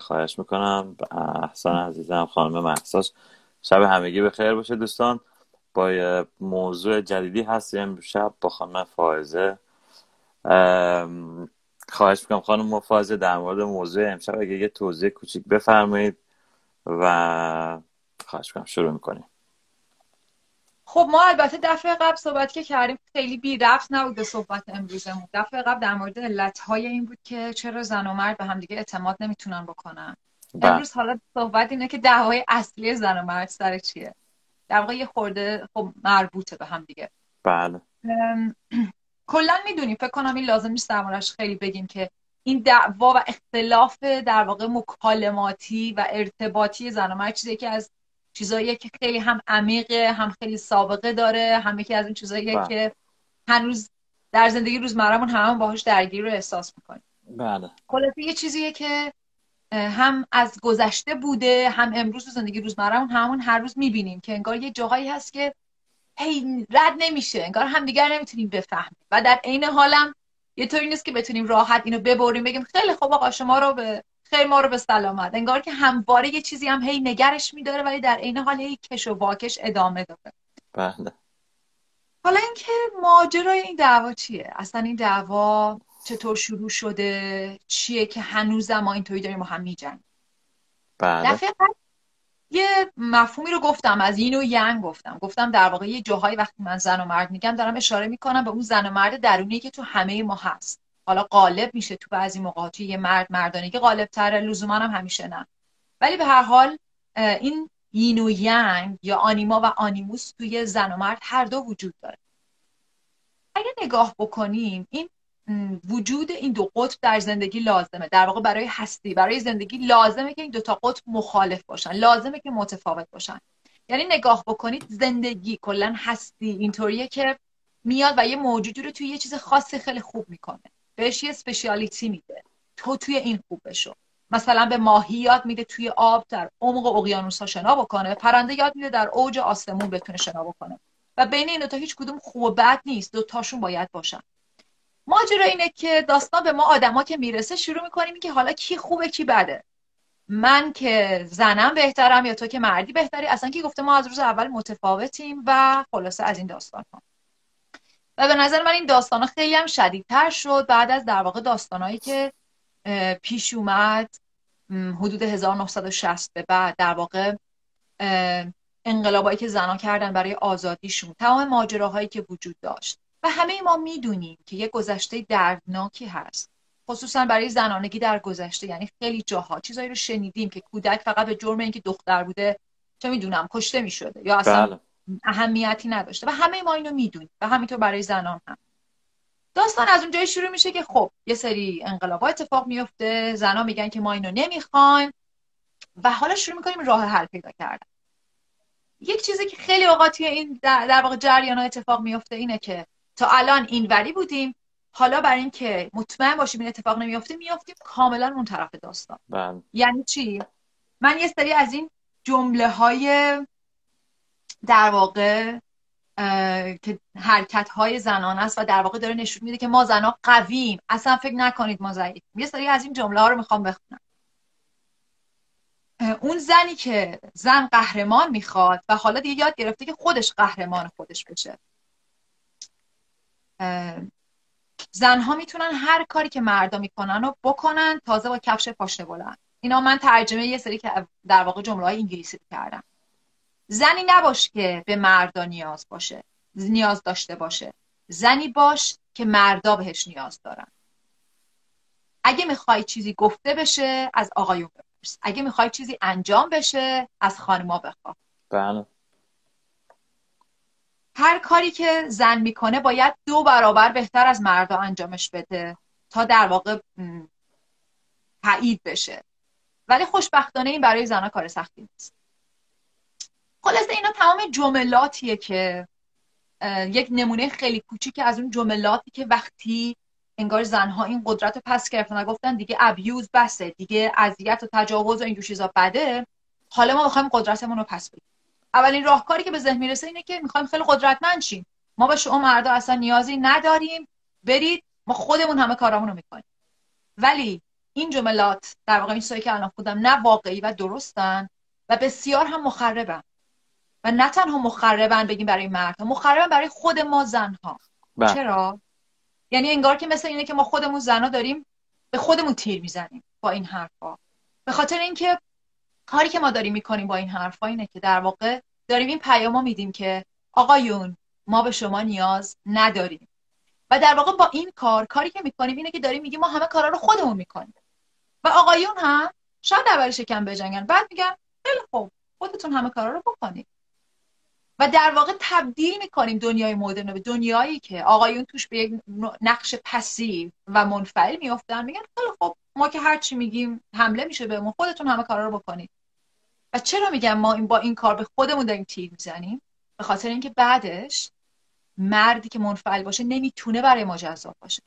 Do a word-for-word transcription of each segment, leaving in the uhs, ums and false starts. خواهش میکنم. احسان عزیزم، خانم مهساش، شب همگی به خیر باشه دوستان. با موضوع جدیدی هستیم امشب با خانم فائزه. خواهش میکنم خانم فائزه در مورد موضوع امشب اگه یه توضیح کوچیک بفرمایید و خواهش میکنم شروع میکنیم. خب ما البته دفعه قبل صحبت که کردیم خیلی بی ربط نبود به صحبت امروزمون. دفعه قبل در مورد علت‌های این بود که چرا زن و مرد به همدیگه اعتماد نمیتونن بکنن. امروز حالا صحبت اینه که دعوای اصلی زن و مرد سر چیه؟ در واقع یه خورده خب مربوطه به همدیگه. بله. کلا میدونیم، فکر کنم این لازم نیست درمورش خیلی بگیم که این دعوا و اختلاف در واقع مکالماتی و ارتباطی زن و مرد چیزی که از چیزاییه که خیلی هم عمیقه، هم خیلی سابقه داره، هم یکی از اون چیزاییه بله. که هنوز در زندگی روزمرمون همون باهاش درگیر رو احساس میکنیم. بله. خلاصه یه چیزیه که هم از گذشته بوده، هم امروز تو زندگی روزمرمون همون هر روز میبینیم که انگار یه جاهایی هست که هی رد نمیشه، انگار همدیگر نمیتونیم بفهمیم و در عین حالم یه طوری نیست که بتونیم راحت اینو ببریم بگیم خیلی خوب آقا شما رو به خیلی ما رو به سلامت، انگار که همواره یه چیزی هم هی نگرش میداره ولی در عین حال هی کش و واکش ادامه داره. بله. حالا اینکه ماجرای این دعوا چیه؟ اصلا این دعوا چطور شروع شده؟ چیه که هنوز ما اینطوری داریم و هم میجنگیم؟ بله. دفعه قبل یه مفهومی رو گفتم، از این و یانگ گفتم. گفتم در واقع یه جاهایی وقتی من زن و مرد میگم دارم اشاره میکنم به اون زن و مرد درونی که تو همه ما هست. حالا غالب میشه تو بعضی مقاطعی یه مرد مردانه که غالب تره، لزوما هم همیشه نه، ولی به هر حال این یین و یانگ یا آنیما و آنیموس توی زن و مرد هر دو وجود داره. اگه نگاه بکنیم این وجود این دو قطب در زندگی لازمه، در واقع برای هستی، برای زندگی لازمه که این دو تا قطب مخالف باشن، لازمه که متفاوت باشن. یعنی نگاه بکنید زندگی کلا هستی اینطوریه که میاد و یه موجودی رو توی یه چیز خاصی خیلی خوب میکنه، بهش یه اسپشیالیتی میده، تو توی این خوب بشو. مثلا به ماهی یاد میده توی آب در عمق اقیانوس‌ها شنا بکنه، پرنده یاد میده در اوج آسمون بتونه شنا بکنه و بین این دو تا هیچ کدوم خوب و بد نیست، دو تاشون باید باشن. ماجرا اینه که داستان به ما آدما که میرسه شروع میکنیم که حالا کی خوبه کی بده، من که زنم بهترم یا تو که مردی بهتری، اصلا کی گفته ما از روز اول متفاوتیم و خلاصه از این داستان‌ها. و به نظر من این داستانا خیلی هم شدیدتر شد بعد از در واقع داستانایی که پیش اومد حدود هزار و نهصد و شصت به بعد، در واقع انقلابایی که زنا کردن برای آزادیشون، تمام ماجراهایی که وجود داشت و همه ما میدونیم که یه گذشته دردناکی هست، خصوصا برای زنانگی در گذشته. یعنی خیلی جاها چیزایی رو شنیدیم که کودک فقط به جرم اینکه دختر بوده چه میدونم کشته میشده یا اصلا بله. اهمیتی نداشته و همه ما اینو میدونیم و همینطور برای زنان هم. داستان از اونجایی شروع میشه که خب یه سری انقلابا اتفاق میفته، زنا میگن که ما اینو نمیخوایم و حالا شروع میکنیم راه حل پیدا کردن. یک چیزی که خیلی واقعا توی این در واقع جریان‌ها اتفاق میفته اینه که تا الان اینوری بودیم، حالا برای اینکه مطمئن باشیم این اتفاق نمیفته میافتیم کاملا اون طرف داستان. بهم. یعنی چی؟ من یه سری از این جمله‌های در واقع که حرکت‌های زنان است و در واقع داره نشون میده که ما زنا قویم، اصلا فکر نکنید ما ضعیفیم. یه سری از این جمله‌ها رو میخوام بخونم. اون زنی که زن قهرمان میخواد و حالا دیگه یاد گرفته که خودش قهرمان خودش بشه. زنها میتونن هر کاری که مردا میکنن رو بکنن، تازه با کفش پاشنه بلند. اینا من ترجمه یه سری که در واقع جمله‌های انگلیسی کردم. زنی نباش که به مردا نیاز باشه، نیاز داشته باشه، زنی باش که مردا بهش نیاز دارن. اگه میخوای چیزی گفته بشه از آقایون بپرس، اگه میخوای چیزی انجام بشه از خانما بخواه. بله. هر کاری که زن میکنه باید دو برابر بهتر از مردا انجامش بده تا در واقع تایید بشه، ولی خوشبختانه این برای زنها کار سختی نیست. خلاصه اینا تمام جملاتیه که یک نمونه خیلی کوچیک از اون جملاتی که وقتی انگار زنها این قدرت رو پس گرفتن و گفتن دیگه ابیوز بسه، دیگه اذیت و تجاوز و این جور چیزا بده، حالا ما میخوایم قدرتمون رو پس بگیریم. اولین راهکاری که به ذهن میرسه اینه که میخوایم خیلی قدرتمند شیم، ما به شما مردا اصلا نیازی نداریم، برید ما خودمون همه کارامون رو میکنیم. ولی این جملات در واقع این چیزایی که الان خودم نه واقعی و درستن و بسیار هم مخربن و نه تنها مخربن بگیم برای مردها، مخربن برای خود ما زنها. بله. چرا؟ یعنی انگار که مثل اینه که ما خودمون زنها داریم به خودمون تیر میزنیم با این حرفا، به خاطر اینکه کاری که ما داریم میکنیم با این حرفا اینه که در واقع داریم این پیامو میدیم که آقایون ما به شما نیاز نداریم. و در واقع با این کار کاری که میکنیم اینه که داریم میگیم ما همه کارا رو خودمون میکنیم و آقایون هم شاید اول شکم بجنگن، بعد میگن خیلی خوب خودتون همه کارا رو بکنید. و در واقع تبدیل میکنیم دنیای مدرن به دنیایی که آقایون توش به یک نقش پسیو و منفعل میافتن، میگن خیلی خوب ما که هر چی میگیم حمله میشه بهمون، خودتون همه کارا رو بکنید. و چرا میگم ما این با این کار به خودمون داریم تیر میزنیم؟ به خاطر اینکه بعدش مردی که منفعل باشه نمیتونه برای ما جذاب باشه.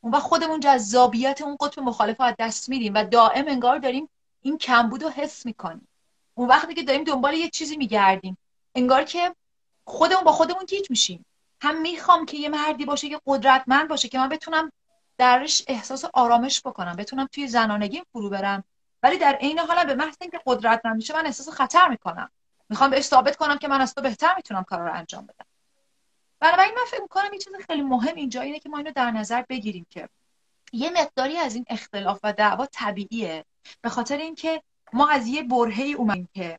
اون و خودمون جذابیت اون قطب مخالف رو از دست میدیم و دائم انگار داریم این کمبود رو حس میکنیم. اون وقتی که داریم دنبال یه چیزی میگردیم انگار که خودمون با خودمون گیج میشیم. هم میخوام که یه مردی باشه که قدرتمند باشه که من بتونم درش احساس آرامش بکنم، بتونم توی زنانگیم فرو برم، ولی در عین حال به محض اینکه قدرتمند میشه من احساس خطر میکنم. میخوام بهش ثابت کنم که من از تو بهتر میتونم کارا رو انجام بدم. بنابراین من فکر میکنم یه چیز خیلی مهم اینجا اینه که ما اینو در نظر بگیریم که یه مقداری از این اختلاف و دعوا طبیعیه، به خاطر اینکه ما از یه برهه‌ای اومدیم که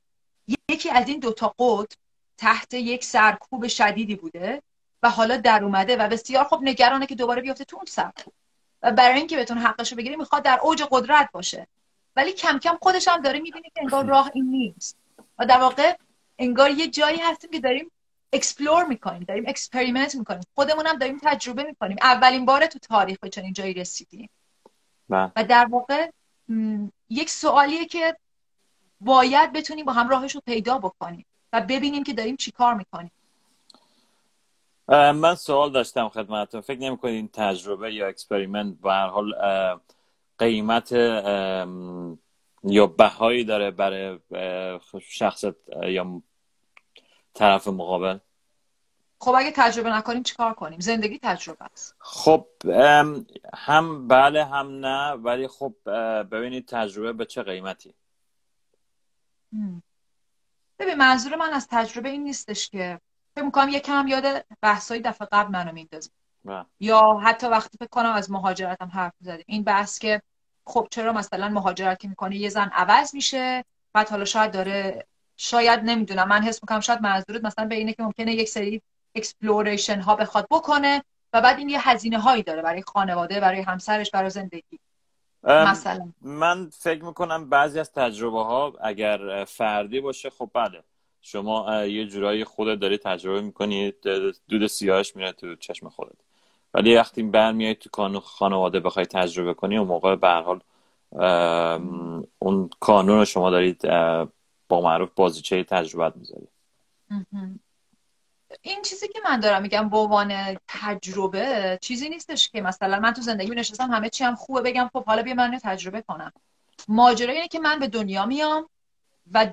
یکی از این دوتا قطب تحت یک سرکوب شدیدی بوده و حالا در اومده و بسیار خوب نگرانه که دوباره بیفته تو اون سرکوب و برای اینکه بتونه حقشو بگیره میخواد در اوج قدرت باشه، ولی کم کم خودش هم داره میبینه که انگار راه این نیست و در واقع انگار یه جایی هستیم که داریم اکسپلور میکنیم، داریم اکسپریمنت میکنیم، خودمون هم داریم تجربه میکنیم. اولین باره تو تاریخ به چنین جایی رسیدیم. با. و در واقع م... یک سوالیه که باید بتونیم با هم راهش رو پیدا بکنیم و ببینیم که داریم چی کار میکنیم. من سوال داشتم خدمتتون، فکر نمیکنین تجربه یا اکسپریمنت به هر حال قیمت یا بهایی داره برای شخصت یا طرف مقابل؟ خب اگه تجربه نکنیم چیکار کنیم؟ زندگی تجربه است. خب هم بله هم نه، ولی خب ببینید تجربه به چه قیمتی. ببین منظور من از تجربه این نیستش که فکر می‌کنم یکم یاد بحث‌های دفعه قبل منو میندازه یا حتی وقتی فکر کنم از مهاجرتم حرف زدیم، این بحث که خب چرا مثلا مهاجرت که میکنه یه زن عوض میشه، بعد حالا شاید داره شاید نمیدونم من حس میکنم شاید منظورت مثلا به اینه که ممکنه یک سری اکسپلوریشن ها بخواد بکنه و بعد این یه هزینه هایی داره برای خانواده، برای همسرش، برای زندگی. مثلا من فکر میکنم بعضی از تجربه ها اگر فردی باشه خب بله شما یه جورایی خودت داری تجربه میکنی، دود سیاهش میره تو چشم خودت، ولی وقتی برمیای تو کانون خانواده بخوای تجربه کنی اون موقع به هر حال اون کانون رو شما دارید با معروف بازیچه تجربه میذاری. این چیزی که من دارم میگم به عنوان تجربه چیزی نیستش که مثلا من تو زندگی نشستم همه چی هم خوبه بگم خب حالا بیا من رو تجربه کنم. ماجرا اینه که من به دنیا میام و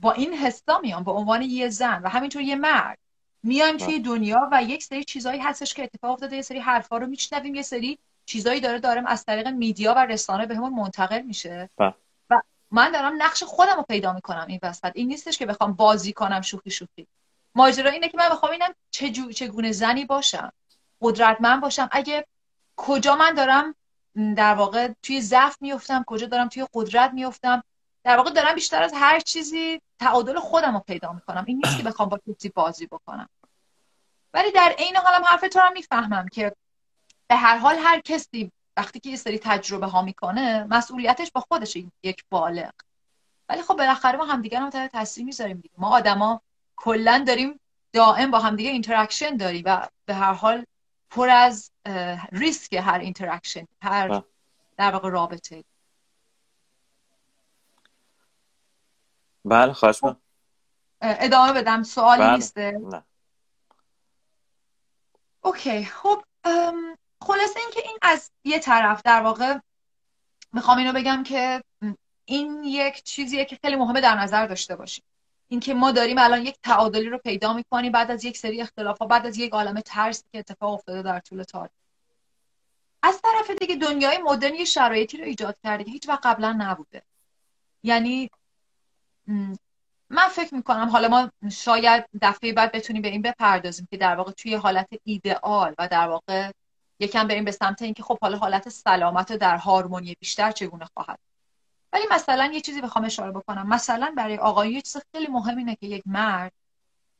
با این حسا میام به عنوان یه زن و همینطور یه مرد میایم توی دنیا و یک سری چیزایی هستش که اتفاق افتاده، یه سری حرفا رو میشنویم، یه سری چیزایی داره دارم از طریق میدیا و رسانه بهمون منتقل میشه با. و من دارم نقش خودم رو پیدا میکنم این وسط. این نیستش که بخوام بازی کنم شوخی شوخی. ماجرا اینه که من بخوام اینم چه جو... چگونه زنی باشم، قدرتمند باشم، اگه کجا من دارم در واقع توی ضعف میافتم، کجا دارم توی قدرت میافتم، در واقع دارم بیشتر از هر چیزی تعادل خودم رو پیدا میکنم. این نیست که بخوام با کسی بازی بکنم. ولی در عین حالم حرف تو رو میفهمم که به هر حال هر کسی وقتی که یه سری تجربه ها میکنه مسئولیتش با خودش یک بالغ، ولی خب بالاخره ما همدیگه هم تحت تاثیر میذاریم دیگه. ما آدما کلا داریم دائم با همدیگه اینتراکشن داریم و به هر حال پر از ریسک هر اینتراکشن، هر در واقع رابطه. بله خواهش می‌کنم. ادامه بدم سوالی بله. نیسته؟ نه. اوکی خب خلاصه این که این از یه طرف در واقع میخوام اینو بگم که این یک چیزیه که خیلی مهمه در نظر داشته باشیم، این که ما داریم الان یک تعادلی رو پیدا میکنیم بعد از یک سری اختلافات، بعد از یک عالمه ترسی که اتفاق افتاده در طول تاریخ. از طرف دیگه دنیای مدرن یه شرایطی رو ایجاد کرده که هیچ وقت قبلا نبوده. یعنی من فکر میکنم حالا ما شاید دفعه بعد بتونیم به این بپردازیم که در واقع توی حالت ایدئال و در واقع یکم بریم به سمت اینکه خب حالا حالت سلامت و در هارمونی بیشتر چگونه خواهد. ولی مثلا یه چیزی بخوام اشاره بکنم، مثلا برای آقایی یه چیز خیلی مهم اینه که یک مرد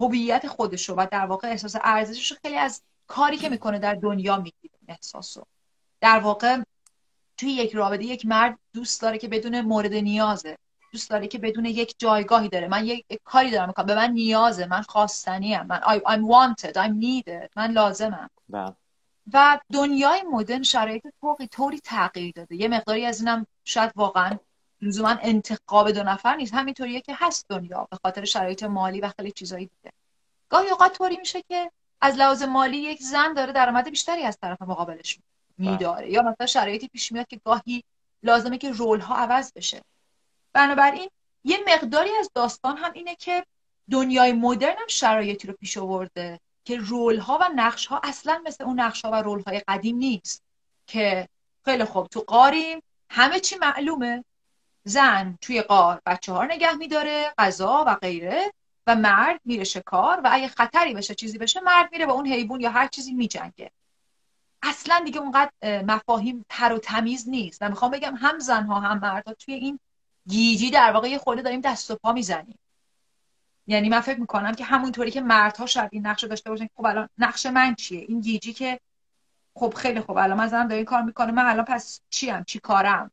هویت خودشو و در واقع احساس ارزششو خیلی از کاری که میکنه در دنیا میگیره. احساسو در واقع توی یک رابطه یک مرد دوست داره که بدون مورد نیازه، دوست داره که بدون یک جایگاهی داره، من یک کاری دارم میکنم، به من نیازه، من خواستنیم، من I, I'm wanted I'm needed، من لازمم. بله. و دنیای مدرن شرایط طوری طوری تغییر داده. یه مقداری از اینم شاید واقعا لزوما انتخاب دو نفر نیست، همینطوریه که هست دنیا به خاطر شرایط مالی و خیلی چیزایی دیگه. گاهی اوقات طوری میشه که از لحاظ مالی یک زن داره درآمد بیشتری از طرف مقابلش میداره، یا مثلا شرایطی پیش میاد که گاهی لازمه که رول ها عوض بشه. بنابراین یه مقداری از داستان هم اینه که دنیای مدرن هم شرایطی رو پیش آورده که رول ها و نقش ها اصلا مثل اون نقش ها و رول های قدیم نیست که خیلی خوب تو قاریم، همه چی معلومه، زن توی قار بچه ها رو نگه میداره، غذا و غیره، و مرد میره شکار و اگه خطری بشه چیزی بشه مرد میره با اون حیوان یا هر چیزی میجنگه. اصلا دیگه اونقدر مفاهیم تر و تمیز نیست. من میخوام بگم هم زنها هم مردها توی این گیجی در واقع یه خورده داریم دست و پا میزنیم. یعنی من فکر میکنم که همونطوری که مردها شاید این نقش رو داشته باشن، خب الان نقش من چیه، این گیجی که خب خیلی خب الان من زنم داره این کار میکنه، من الان پس چیم، چی کارم.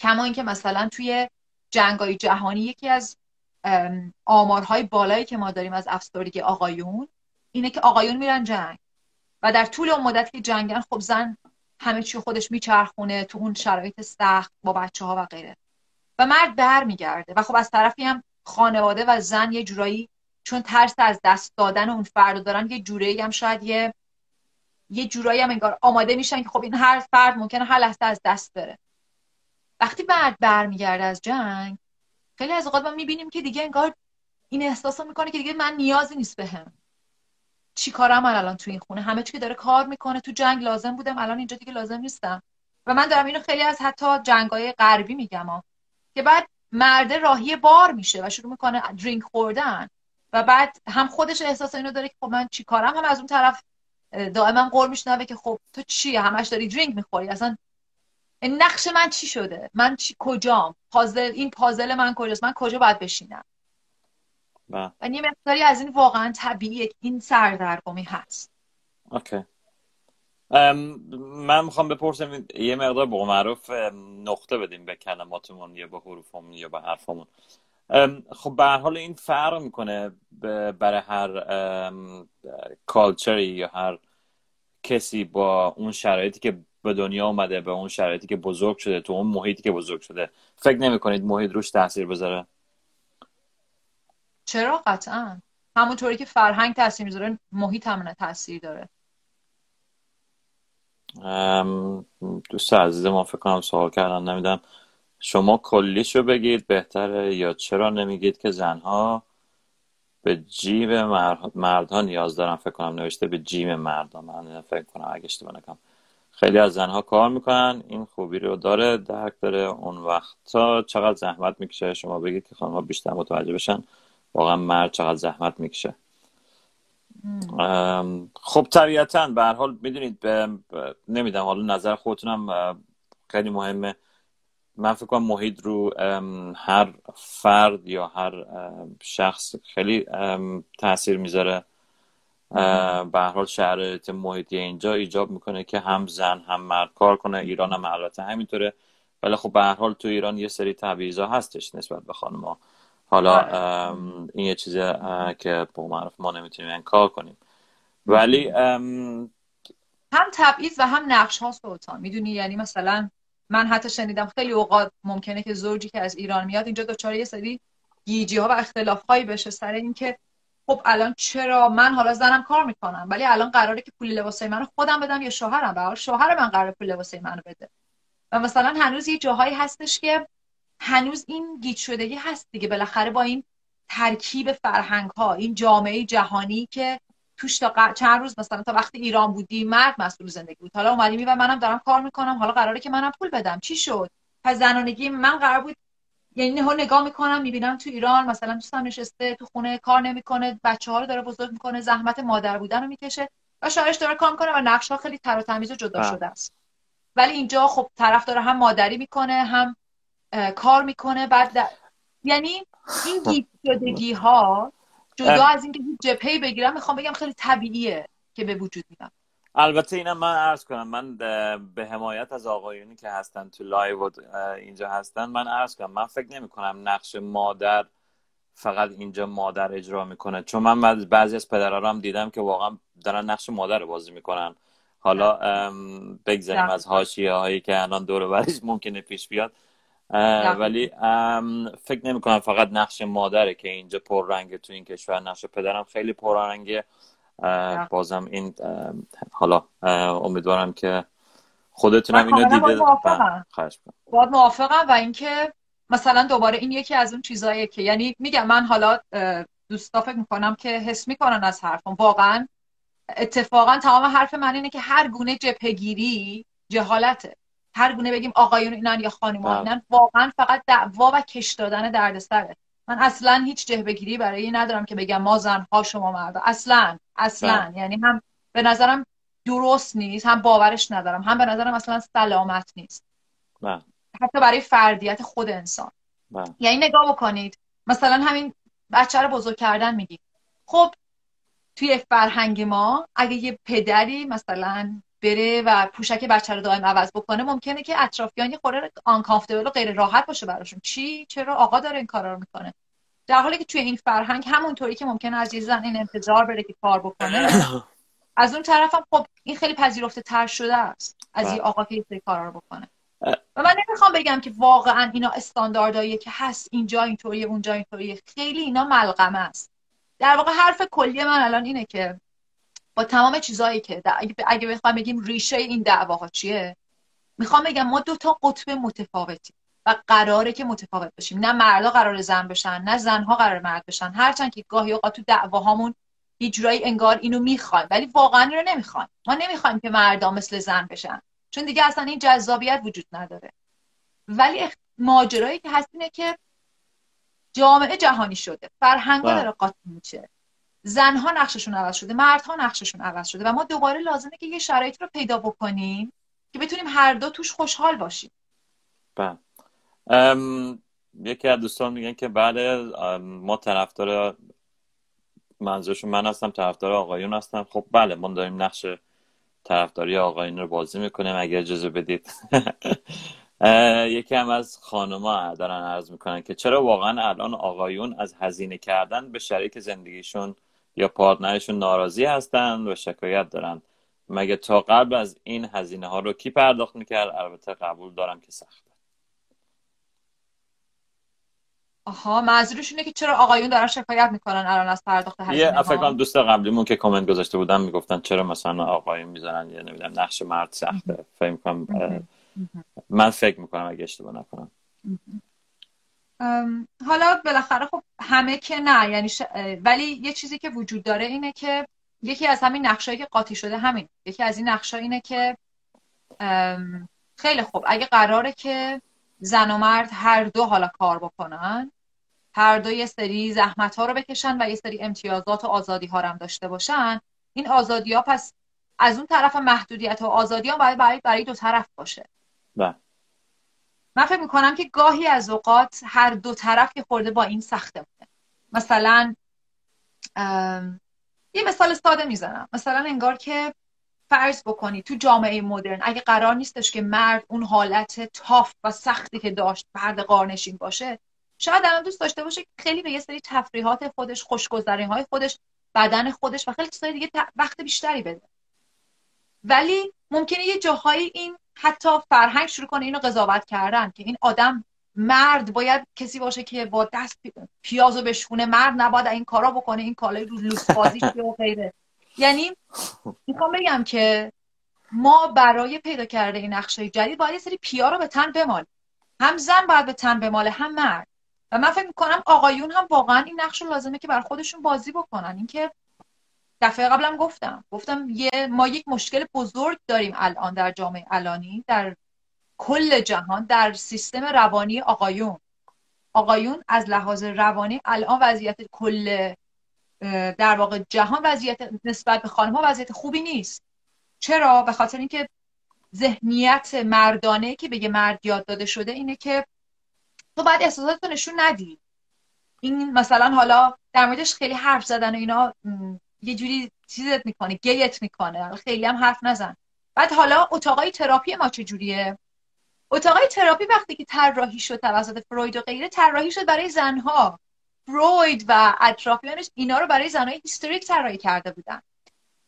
کما اینکه مثلا توی جنگ‌های جهانی یکی از آمارهای بالایی که ما داریم از افسردگی آقایون اینه که آقایون میرن جنگ و در طول اون مدت که جنگن خب زن همه چی خودش میچرخونه تو اون شرایط سخت با بچه‌ها و غیره، و مرد برمیگرده و خب از طرفی هم خانواده و زن یه جورایی چون ترس از دست دادن اون فرد دارن یه جورایی هم شاید یه یه جورایی هم انگار آماده میشن که خب این هر فرد ممکنه هر لحظه از دست بره. وقتی مرد برمیگرده از جنگ خیلی از اوقات ما میبینیم که دیگه انگار این احساسو میکنه که دیگه من نیازی نیست بهم، چی کارم من الان تو این خونه، همه چی که داره کار میکنه، تو جنگ لازم بودم الان اینجا دیگه لازم نیستم. و من دارم اینو خیلی از حتی جنگای غربی میگم ها. که بعد مرد راهی بار میشه و شروع میکنه درینک خوردن و بعد هم خودش احساس اینو داره که خب من چی کارم، هم از اون طرف دائما قول میشنوه که خب تو چی همش داری درینک میخوری، اصلا نقش من چی شده، من چی کجام، پازل این پازل من کجاست، من کجا باید بشینم. و یه مقداری از این واقعا طبیعیه، این سردرگمی هست. اوکی. من میخوام بپرسم یه مقدار به معروف نقطه بدیم به کلماتمون یا به حروفمون یا به حرفمون. خب به هر حال این فرق میکنه برای هر کالچری یا هر کسی با اون شرایطی که به دنیا اومده، به اون شرایطی که بزرگ شده، تو اون محیطی که بزرگ شده. فکر نمی‌کنید محیط روش تاثیر بذاره؟ چرا؟ قطعاً. همونطوری که فرهنگ تاثیر میذاره، محیط هم تاثیر داره. ام دوست عزیز ما فکر کنم سوال کردن، نمیدونم شما کلیشو بگید بهتره یا چرا نمیگید که زنها به جیب مردها نیاز دارن. فکر کنم نوشته به جیب مردها، من فکر کنم اگه اشتباه نکنم خیلی از زنها کار میکنن، این خوبی رو داره، درک داره. اون وقتا چقدر زحمت میکشه شما بگید که خانم‌ها بیشتر متوجه بشن واقعا مرد چقدر زحمت میکشه. خب طبیعتاً به هر حال میدونید به... نمیدونم حالا نظر خودتونم خیلی مهمه. من فکر کنم محیط رو هر فرد یا هر شخص خیلی تاثیر میذاره. به هر حال شرایط محیطی اینجا ایجاب میکنه که هم زن هم مرد کار کنه. ایران هم البته همینطوره، ولی خب به هر حال تو ایران یه سری تبعیض‌ها هستش نسبت به خانم‌ها. حالا این یه چیزه که به معرف ما نمیتونیم انکار کنیم، ولی هم تبعیض و هم نقش ها سلطان، میدونی. یعنی مثلا من حتی شنیدم خیلی اوقات ممکنه که زوجی که از ایران میاد اینجا دچار یه سری گیجی ها و اختلاف هایی بشه سر این که خب الان چرا من حالا زنم کار میکنم ولی الان قراره که پول لباسای منو خودم بدم یا شوهرم، به هر شوهر من قراره پول لباسای منو بده. و مثلا هنوز یه جاهایی هستش که هنوز این گیج شدگی هست دیگه، بالاخره با این ترکیب فرهنگ ها، این جامعه جهانی که توش تا ق... چند روز مثلا تا وقتی ایران بودی مرد مسئول زندگی بود، حالا اومدی و منم دارم کار میکنم، حالا قراره که منم پول بدم، چی شد؟ پس زنانگی من قرار بود، یعنی ها نگاه میکنم میبینم تو ایران مثلا دوستم نشسته تو خونه کار نمیکنه، بچه‌ها رو داره بزرگ میکنه، زحمت مادر بودن رو میکشه و شاعرش داره کار میکنه و نقش‌ها خیلی تر و تمیز و جدا آه. شده است. ولی اینجا خب طرف داره هم مادری میکنه هم کار میکنه، بعد در... یعنی این گیج شدگی ها جدا از اینکه جبهه بگیرم، میخوام بگم خیلی طبیعیه که به وجود میاد. البته اینم من عرض کنم، من به حمایت از آقایونی که هستن تو لایو و اینجا هستن، من عرض کنم من فکر نمی کنم نقش مادر فقط اینجا مادر اجرا میکنه، چون من بعضی از پدرها هم دیدم که واقعا دارن نقش مادر بازی میکنن. حالا بگذاریم از حاشیه هایی که الان دور و برش ممکنه پیش بیاد، ولی فکر نمی کنم فقط نقش مادره که اینجا پررنگه تو این کشور. نقش پدرم خیلی پررنگه. بازم این حالا امیدوارم که خودتونم اینو دیده خواهش کنم. باید موافقم. و اینکه مثلا دوباره این یکی از اون چیزاییه که یعنی میگم من حالا دوستا فکر میکنم که حس میکنن از حرفم، واقعا اتفاقا تمام حرف من اینه که هر گونه جبهه‌گیری جهالته. هر گونه بگیم آقایون اینن یا خانم‌ها اینن، واقعا فقط دعوا و کش دادن دردسره. من اصلا هیچ جبهه‌گیری برای این ندارم که بگم ما زنها شما مردا، اصلا اصلا ده. یعنی هم به نظرم درست نیست، هم باورش ندارم، هم به نظرم اصلا سلامت نیست ده. حتی برای فردیت خود انسان ده. یعنی نگاه بکنید مثلا همین بچه رو بزرگ کردن میگیم، خب توی فرهنگ ما اگه یه پدری مثلا بره و پوشک بچه رو دائم عوض بکنه، ممکنه که اطرافیان یه خورده آنکامفتبل و غیر راحت باشه براشون، چی چرا آقا داره این کارا رو میکنه، در حالی که توی این فرهنگ همونطوری که ممکنه از یه زن این انتظار بره که کار بکنه، از اون طرف هم خب این خیلی پذیرفته تر شده است از یه آقا که این سری کارا رو بکنه. و من نمیخوام بگم که واقعا اینا استاندارداییه که هست اینجا اینطوری اونجا اینطوری، خیلی اینا ملغمه است. در واقع حرف کلی من الان اینه که با تمام چیزایی که اگه بخوام بگیم ریشه این دعواها چیه، میخوام بگم ما دو تا قطب متفاوتی و قراره که متفاوت باشیم. نه مردا قراره زن بشن، نه زنها قراره مرد بشن، هرچند که گاهی اوقات تو دعواهامون یه جورایی انگار اینو میخوایم ولی واقعا اینو نمیخوایم. ما نمیخوایم که مردا مثل زن بشن، چون دیگه اصلا این جذابیت وجود نداره. ولی اخ... ماجرایی که هست اینه که جامعه جهانی شده، فرهنگا داره قاطی میشه، زنها نقششون عوض شده، مردها نقششون عوض شده و ما دوباره لازمه که یه شرایط رو پیدا بکنیم که بتونیم هر دو توش خوشحال باشیم. بله. یکی از دوستان میگن که بله ما طرفدار، منظورشون من هستم، طرفدار آقایون هستم. خب بله ما داریم نقش طرفداری آقایون رو بازی میکنیم اگر اجازه بدید. یکی هم از خانم‌ها دارن عرض میکنن که چرا واقعا الان آقایون از هزینه کردن به شریک زندگیشون یا پارتنرشون ناراضی هستن و شکایت دارن، مگه تا قبل از این هزینه ها رو کی پرداخت میکرد؟ البته قبول دارم که سخته. آها معذورش اینه که چرا آقایون دارن شکایت میکنن الان از پرداخت هزینه ها. فکر کنم دوست قبلیمون که کامنت گذاشته بودن میگفتن چرا مثلا آقایون میذارن یا نمیدونم نقش مرد سخته. فکر میکنم من فکر میکنم اگه اشتباه نکنم. حالا بالاخره خب همه که نه، یعنی ش... ولی یه چیزی که وجود داره اینه که یکی از همین نقشایی که قاطی شده همین، یکی از این نقشا اینه که خیلی خوب اگه قراره که زن و مرد هر دو حالا کار بکنن، هر دو یه سری زحمت ها رو بکشن و یه سری امتیازات و آزادی ها رو هم داشته باشن، این آزادی ها پس از اون طرف محدودیت و آزادی ها باید برای, برای دو طرف باشه. ده. من فکر میکنم که گاهی از اوقات هر دو طرف که خورده با این سخته بوده. مثلا یه مثال ساده میزنم، مثلا انگار که فرض بکنی تو جامعه مدرن اگه قرار نیستش که مرد اون حالت تاف و سختی که داشت پرده قارنشین باشه، شاید هم دوست داشته باشه که خیلی به یه سری تفریحات خودش، خوشگذرانی‌های خودش، بدن خودش و خیلی چیزهای دیگه وقت بیشتری بده. ولی ممکنه یه جاهایی این حتی فرهنگ شروع کنه اینو قضاوت کردن که این آدم مرد باید کسی باشه که با دست پیازو بشونه، مرد نباید این کارا بکنه، این کالای رو لوس بازی و غیره. یعنی میخوام بگم که ما برای پیدا کردن این نقشه جدید باید یه سری پیا رو به تن بمالیم، هم زن باید به تن بماله هم مرد. و من فکر میکنم آقایون هم واقعا این نقش رو لازمه که بر خودشون بازی بکنن، اینکه دفعه قبلم گفتم گفتم یه ما یک مشکل بزرگ داریم الان در جامعه الانی، در کل جهان، در سیستم روانی آقایون. آقایون از لحاظ روانی الان وضعیت کل در واقع جهان، وضعیت نسبت به خانم‌ها وضعیت خوبی نیست. چرا؟ به خاطر اینکه ذهنیت مردانه که بگه مرد یاد داده شده اینه که تو باید احساساتتو نشون ندی. این مثلا حالا در موردش خیلی حرف زدن و اینا یه جوری چیزت میکنه، گیت میکنه، خیلی هم حرف نزن. بعد حالا اتاقای تراپی ما چه جوریه؟ اتاقای تراپی وقتی که طراحی شد توسط فروید و غیره، طراحی شد برای زنها. فروید و اطرافیانش اینا رو برای زنای هیستریک طراحی کرده بودن.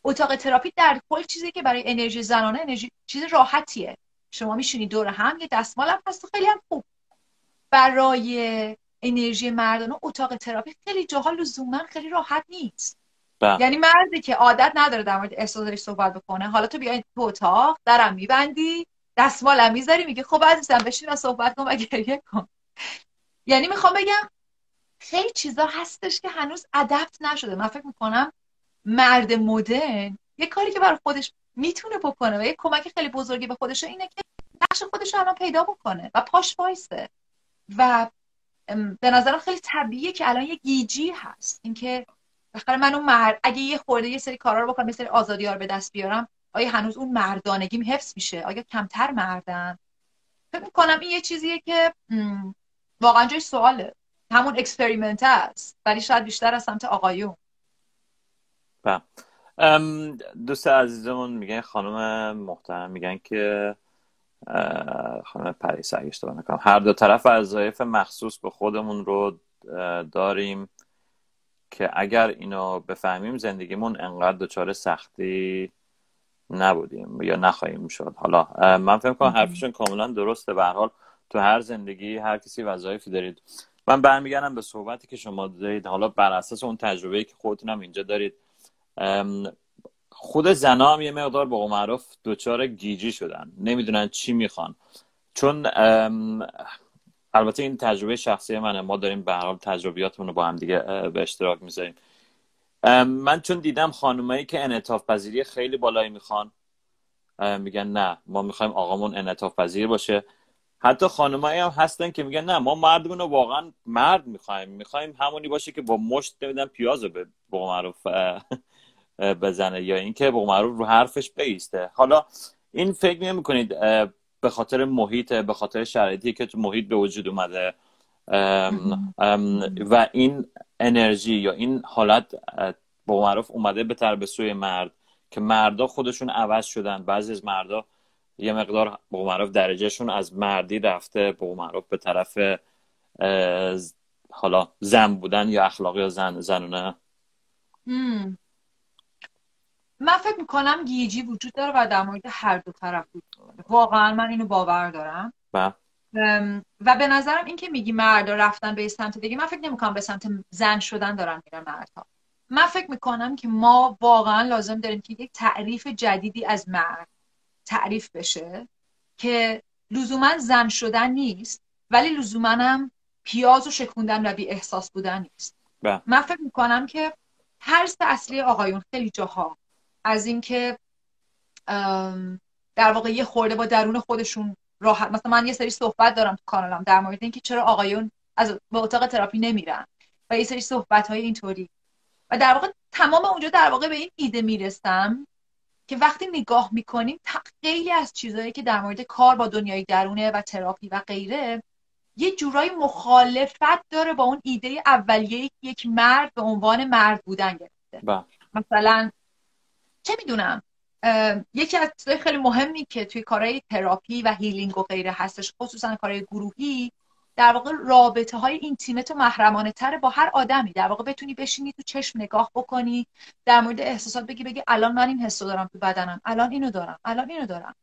اتاق تراپی در کل چیزی که برای انرژی زنانه، انرژی چیز راحتیه. شما میشینی دور هم، یه دستمال هم هست، خیلی هم خوب. برای انرژی مردانه اتاق تراپی خیلی جاها لزوما خیلی راحت نیست. با. یعنی مردی که عادت نداره در مورد احساساتش صحبت بکنه، حالا تو بیای تو اتاق، درم میبندی، دستمالم میذاری، میگه خب عزیزم بشین و صحبت کن و گریه کن. یعنی میخوام بگم خیلی چیزا هستش که هنوز ادپت نشده. من فکر میکنم مرد مدرن یه کاری که برای خودش میتونه بکنه و یه کمک خیلی بزرگی به خودشه اینه که نقش خودش رو الان پیدا بکنه و پاش وایسه. و به نظرم خیلی طبیعیه که الان یه گیجی هست اینکه بخاطر من اون مرد اگه یه خورده یه سری کارا رو بکنم، یه سری آزادی‌ها رو به دست بیارم، آیا هنوز اون مردانگیم حفظ میشه؟ آیا کمتر مردم؟ فکر می‌کنم این یه چیزیه که واقعا جای سواله. همون اکسپریمنت است، ولی شاید بیشتر از سمت آقایون. بله. دوست عزیزمون میگن، خانم محترم میگن که خانم پریسا اگه اشتباه نکنم، هر دو طرف وظایف مخصوص به خودمون رو داریم که اگر اینو بفهمیم زندگیمون انقدر دچار سختی نبودیم یا نخواهیم شد. حالا من فکر کنم حرفشون کاملا درسته. به هر حال تو هر زندگی هر کسی وظایفی دارید. من برمیگردم به صحبتی که شما دارید. حالا بر اساس اون تجربه‌ای که خودتون هم اینجا دارید، خود زنا هم یه مقدار به قول معروف دچار گیجی شدن، نمیدونن چی میخوان. چون البته این تجربه شخصی منه، ما داریم به هر حال تجربیاتمون رو با هم دیگه به اشتراک میذاریم. من چون دیدم خانمایی که انعطاف پذیری خیلی بالایی میخوان، میگن نه ما میخوایم آقامون انعطاف پذیر باشه. حتی خانمایی هم هستن که میگن نه ما مردمون رو واقعا مرد میخوایم، میخوایم همونی باشه که با مشت نمیدن پیازو به به معروف بزنه یا اینکه به معروف رو حرفش بیسته. حالا این فکر نمی‌کنید به خاطر محیط، به خاطر شرایطی که تو محیط به وجود اومده ام ام و این انرژی یا این حالت به معروف اومده به طرف سوی مرد که مردا خودشون عوض شدن، بعضی از مردا یه مقدار به معروف درجهشون از مردی رفته به معروف به طرف حالا زن بودن یا اخلاقی یا زن زنونه. ام. من فکر میکنم گیجی وجود داره و در مورد هر دو طرف وجود. واقعا من اینو باور دارم. با. و به نظرم این که میگی مردا رفتن به سمت دیگه، من فکر نمیکنم به سمت زن شدن دارن میرن مردها. من فکر میکنم که ما واقعا لازم داریم که یک تعریف جدیدی از مرد تعریف بشه که لزوما زن شدن نیست، ولی لزوما هم پیاز و شکوندن و بی احساس بودن نیست. با. من فکر میکنم که ترس اصلی آقایون خیلی جاها از اینکه در واقع یه خورده با درون خودشون راحت، مثلا من یه سری صحبت دارم تو کانالم در مورد اینکه چرا آقایون از به اتاق تراپی نمیرن و یه سری صحبت‌های اینطوری و در واقع تمام اونجا در واقع به این ایده میرسم که وقتی نگاه میکنیم خیلی از چیزایی که در مورد کار با دنیای درونه و تراپی و غیره یه جورایی مخالفت داره با اون ایده اولیه‌ای که یک مرد به عنوان مرد بودن گرفته. با. مثلا چه میدونم، یکی از چیزهای خیلی مهمی که توی کارهای تراپی و هیلینگ و غیره هستش، خصوصا کارهای گروهی، در واقع رابطه های اینتیمت و محرمانه تره با هر آدمی. در واقع بتونی بشینی تو چشم نگاه بکنی، در مورد احساسات بگی بگی الان من این حسو دارم تو بدنم، الان اینو دارم، الان اینو دارم.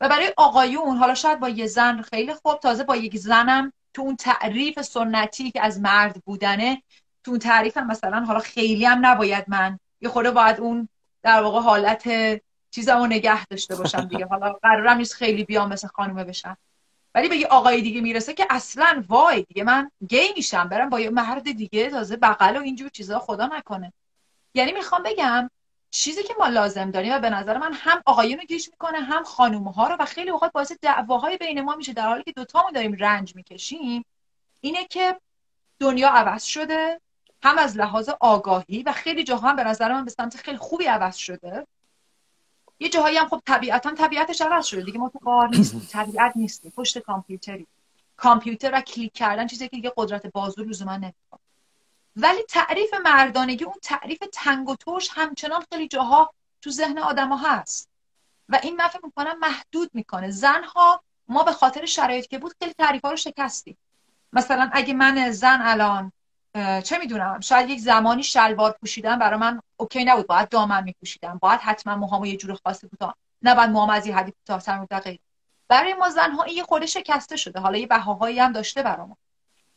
و برای آقایون حالا شاید با یه زن خیلی خوب، تازه با یک زنم تو اون تعریف سنتی که از مرد بودنه، تو اون تعریفم مثلا حالا خیلی هم نباید، من یه خورده باید اون در واقع حالت چیزامو نگه داشته باشم دیگه. حالا قرارم نیست خیلی بیام مثل خانومه بشم، ولی بگی آقای دیگه میرسه که اصلا وای دیگه من گی میشم برم با یه مرد دیگه تازه بغل و اینجور چیزا، خدا نکنه. یعنی میخوام بگم چیزی که ما لازم داریم و به نظر من هم آقایون رو گیش میکنه هم خانومها رو و خیلی اوقات باعث دعواهای بین ما میشه در حالی که دوتامون داریم رنج میکشیم، اینه که دنیا عوض شده، هم از لحاظ آگاهی و خیلی جاها هم به نظر من به سمت خیلی خوبی عوض شده، یه جاهایی هم خب طبیعتا طبیعتش عوض شده دیگه، ما تو قار نیستیم، طبیعت نیستیم، پشت کامپیوتری، کامپیوتر و کلیک کردن، چیزی که دیگه قدرت بازو لزوما نمیکنه. ولی تعریف مردانگی، اون تعریف تنگ و ترش، همچنان خیلی جاها تو ذهن آدما هست و این من فکر می‌کنم محدود میکنه. زنها ما به خاطر شرایطی که بود خیلی تعریف‌ها رو شکستیم. مثلا اگه من زن الان چه میدونم، شاید یک زمانی شلوار پوشیدم برای من اوکی نبود، باید دامن میپوشیدم، باید حتما موهامو یه جور خاصی کوتاه، نه بعد موهام از یه حدی کوتاه تر بود. دقیق برای ما زن‌ها این یه خورده شکسته شده، حالا یه بهاهایی هم داشته برامون.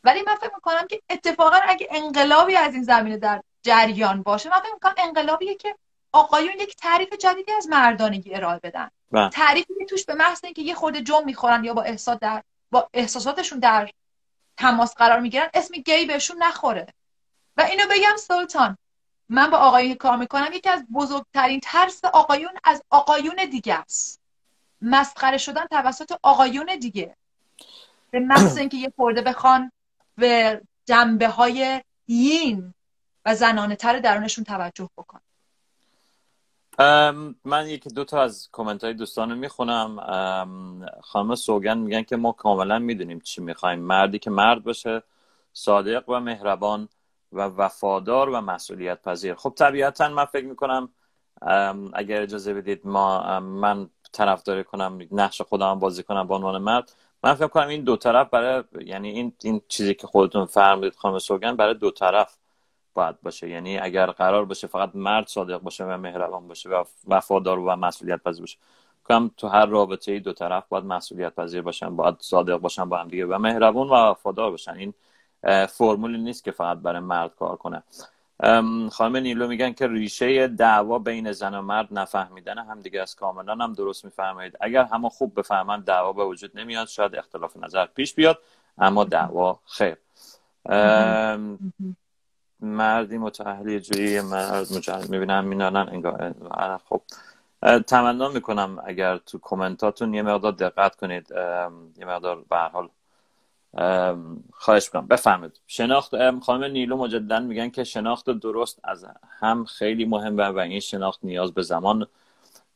ولی من فکر میکنم که اتفاقا اگه انقلابی از این زمینه در جریان باشه، من فکر میکنم انقلابیه که آقایون یک تعریف جدیدی از مردانگی ارائه بدن، تعریفی که توش به محض اینکه یه خورده جنب میخورن یا با احساس در با احساساتشون در تماس قرار میگیرن اسم گی بهشون نخوره. و اینو بگم سلطان، من با آقایون کار میکنم، یکی از بزرگترین ترس آقایون از آقایون دیگه است، مسخره شدن توسط آقایون دیگه، به محض اینکه یه خورده بخوان به جنبه های یین و زنانه تر درونشون توجه بکن. من یکی دو تا از کامنت های دوستان رو میخونم. خانم سوگن میگن که ما کاملا میدونیم چی میخوایم، مردی که مرد باشه، صادق و مهربان و وفادار و مسئولیت پذیر. خب طبیعتا من فکر میکنم اگر اجازه بدید ما من طرفداری کنم، نقش خودم بازی کنم به عنوان مرد، من فکر کنم این دو طرف برای، یعنی این این چیزی که خودتون فرمودید خانم سوگن، برای دو طرف باید باشه. یعنی اگر قرار باشه فقط مرد صادق باشه و مهربان باشه و وفادار و مسئولیت پذیر باشه، کم تو هر رابطه‌ای دو طرف باید مسئولیت پذیر باشن، باید صادق باشن با هم دیگه و مهربان و وفادار باشن. این فرمولی نیست که فقط برای مرد کار کنه. خانم نیلو میگن که ریشه دعوا بین زن و مرد نفهمیدن همدیگه است. کاملا هم درست میفرمایید. اگر همه خوب بفهمند دعوا به وجود نمیاد، شاید اختلاف نظر پیش بیاد اما دعوا خیر. مردی متأهلی جوری مرد مجرد میبینم مینانن انگار. خب تمنا میکنم اگر تو کامنتاتون یه مقدار دقت کنید، یه مقدار به هر حال خواهش میکنم بفهمید. شناخت، خانم نیلو مجددا میگن که شناخت درست از هم خیلی مهمه و این شناخت نیاز به زمان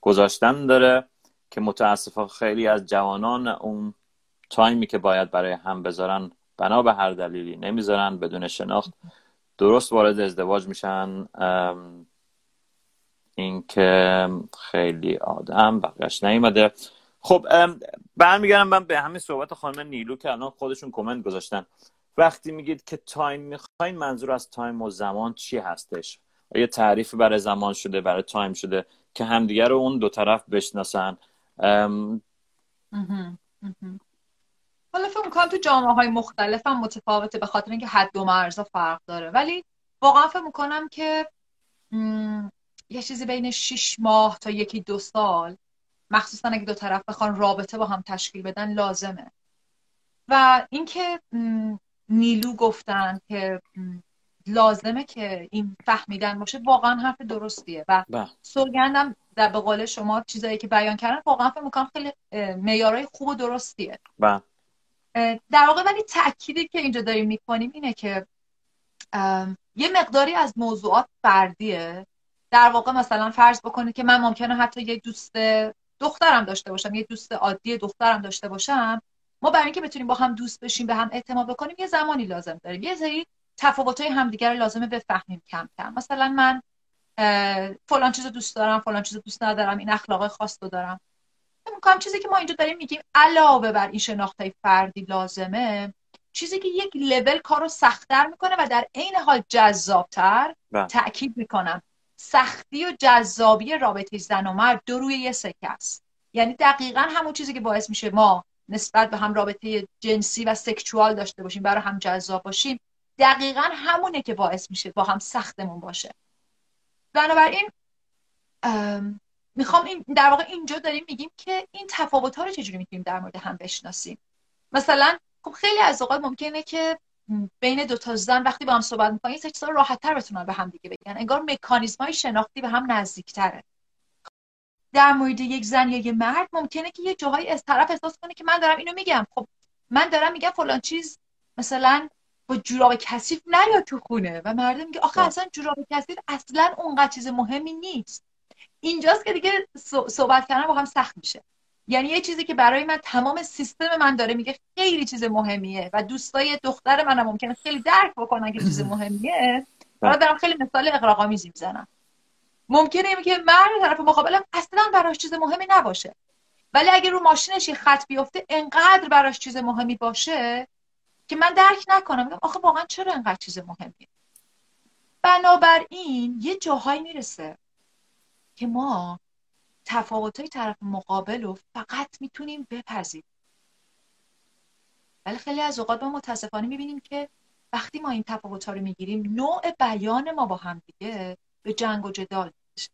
گذاشتن داره که متاسفانه خیلی از جوانان اون تایمی که باید برای هم بذارن بنا به هر دلیلی نمیذارن، بدون شناخت درست وارد ازدواج میشن. این که خیلی آدم بقیش نیومده. خب برمیگردم من به همین صحبت خانم نیلو که الان خودشون کامنت گذاشتن. وقتی میگید که تایم میخواین، منظور از تایم و زمان چی هستش؟ یه تعریفی برای زمان شده، برای تایم شده که همدیگه رو اون دو طرف بشناسن. حالا فکر میکنم تو جامعه های مختلف هم متفاوته به خاطر اینکه حد و مرزها فرق داره، ولی واقعا فکر میکنم که یه چیزی بین شش ماه تا یکی دو سال، مخصوصا اگه دو طرف بخوان رابطه با هم تشکیل بدن، لازمه. و اینکه نیلو گفتن که لازمه که این فهمیدن باشه، واقعا حرف درستیه و سوگندم در به قول شما چیزایی که بیان کردن واقعا فکر می‌کنم خیلی معیارای خوب و درستیه. بله. در واقع ولی تأکیدی که اینجا داریم می‌کنیم اینه که یه مقداری از موضوعات فردیه. در واقع مثلا فرض بکنید که من ممکنه حتی یه دوست دخترم داشته باشم، یه دوست عادی دخترم داشته باشم، ما برای اینکه بتونیم با هم دوست بشیم، به هم اعتماد بکنیم، یه زمانی لازم داریم، یه سری تفاوت‌های همدیگر لازمه بفهمیم کم کم. مثلا من فلان چیزو دوست دارم، فلان چیزو دوست ندارم، این اخلاقای خاص رو دارم. میگم چیزی که ما اینجا داریم میگیم علاوه بر این شناختای فردی لازمه، چیزی که یک لول کارو سخت‌تر می‌کنه و در عین حال جذاب‌تر. تأکید می‌کنم سختی و جذابی رابطه زن و مرد دو روی یه سکه است. یعنی دقیقاً همون چیزی که باعث میشه ما نسبت به هم رابطه جنسی و سکشوال داشته باشیم، برای هم جذاب باشیم، دقیقاً همونه که باعث میشه با هم سختمون باشه. بنابراین میخوام این در واقع اینجا داریم میگیم که این تفاوت‌ها رو چجوری میتونیم در مورد هم بشناسیم. مثلا خب خیلی از اوقات ممکنه که بین دو تا زن وقتی با هم صحبت می‌کنن یه چیزا راحت‌تر بتونن به هم دیگه بگن، انگار مکانیزم‌های شناختی به هم نزدیک‌تره. در مورد یک زن یا یک مرد ممکنه که یه جاهایی از طرف احساس کنه که من دارم اینو میگم، خب من دارم میگم فلان چیز مثلا با جوراب کثیف نریا تو خونه، و مرد میگه آخه اصلا جوراب کثیف اصلا اونقدر چیز مهمی نیست. اینجاست که دیگه صحبت کردن با هم سخت میشه. یعنی یه چیزی که برای من تمام سیستم من داره میگه خیلی چیز مهمیه و دوستای دختر منم ممکنه خیلی درک بکنن که چیز مهمیه. حالا دارم خیلی مثال اغراق‌آمیزی میزنم. ممکنه اینه که مرد طرف مقابلم اصلا براش چیز مهمی نباشه، ولی اگه رو ماشینش یه خط بیفته انقدر براش چیز مهمی باشه که من درک نکنم، میگم آخه واقعا چرا انقدر چیز مهمیه. بنابراین یه جاهایی میرسه که ما تفاوت‌های طرف مقابل رو فقط میتونیم بپذیریم، ولی خیلی از اوقات ما متاسفانه میبینیم که وقتی ما این تفاوت‌ها رو میگیریم نوع بیان ما با هم دیگه به جنگ و جدال میشه.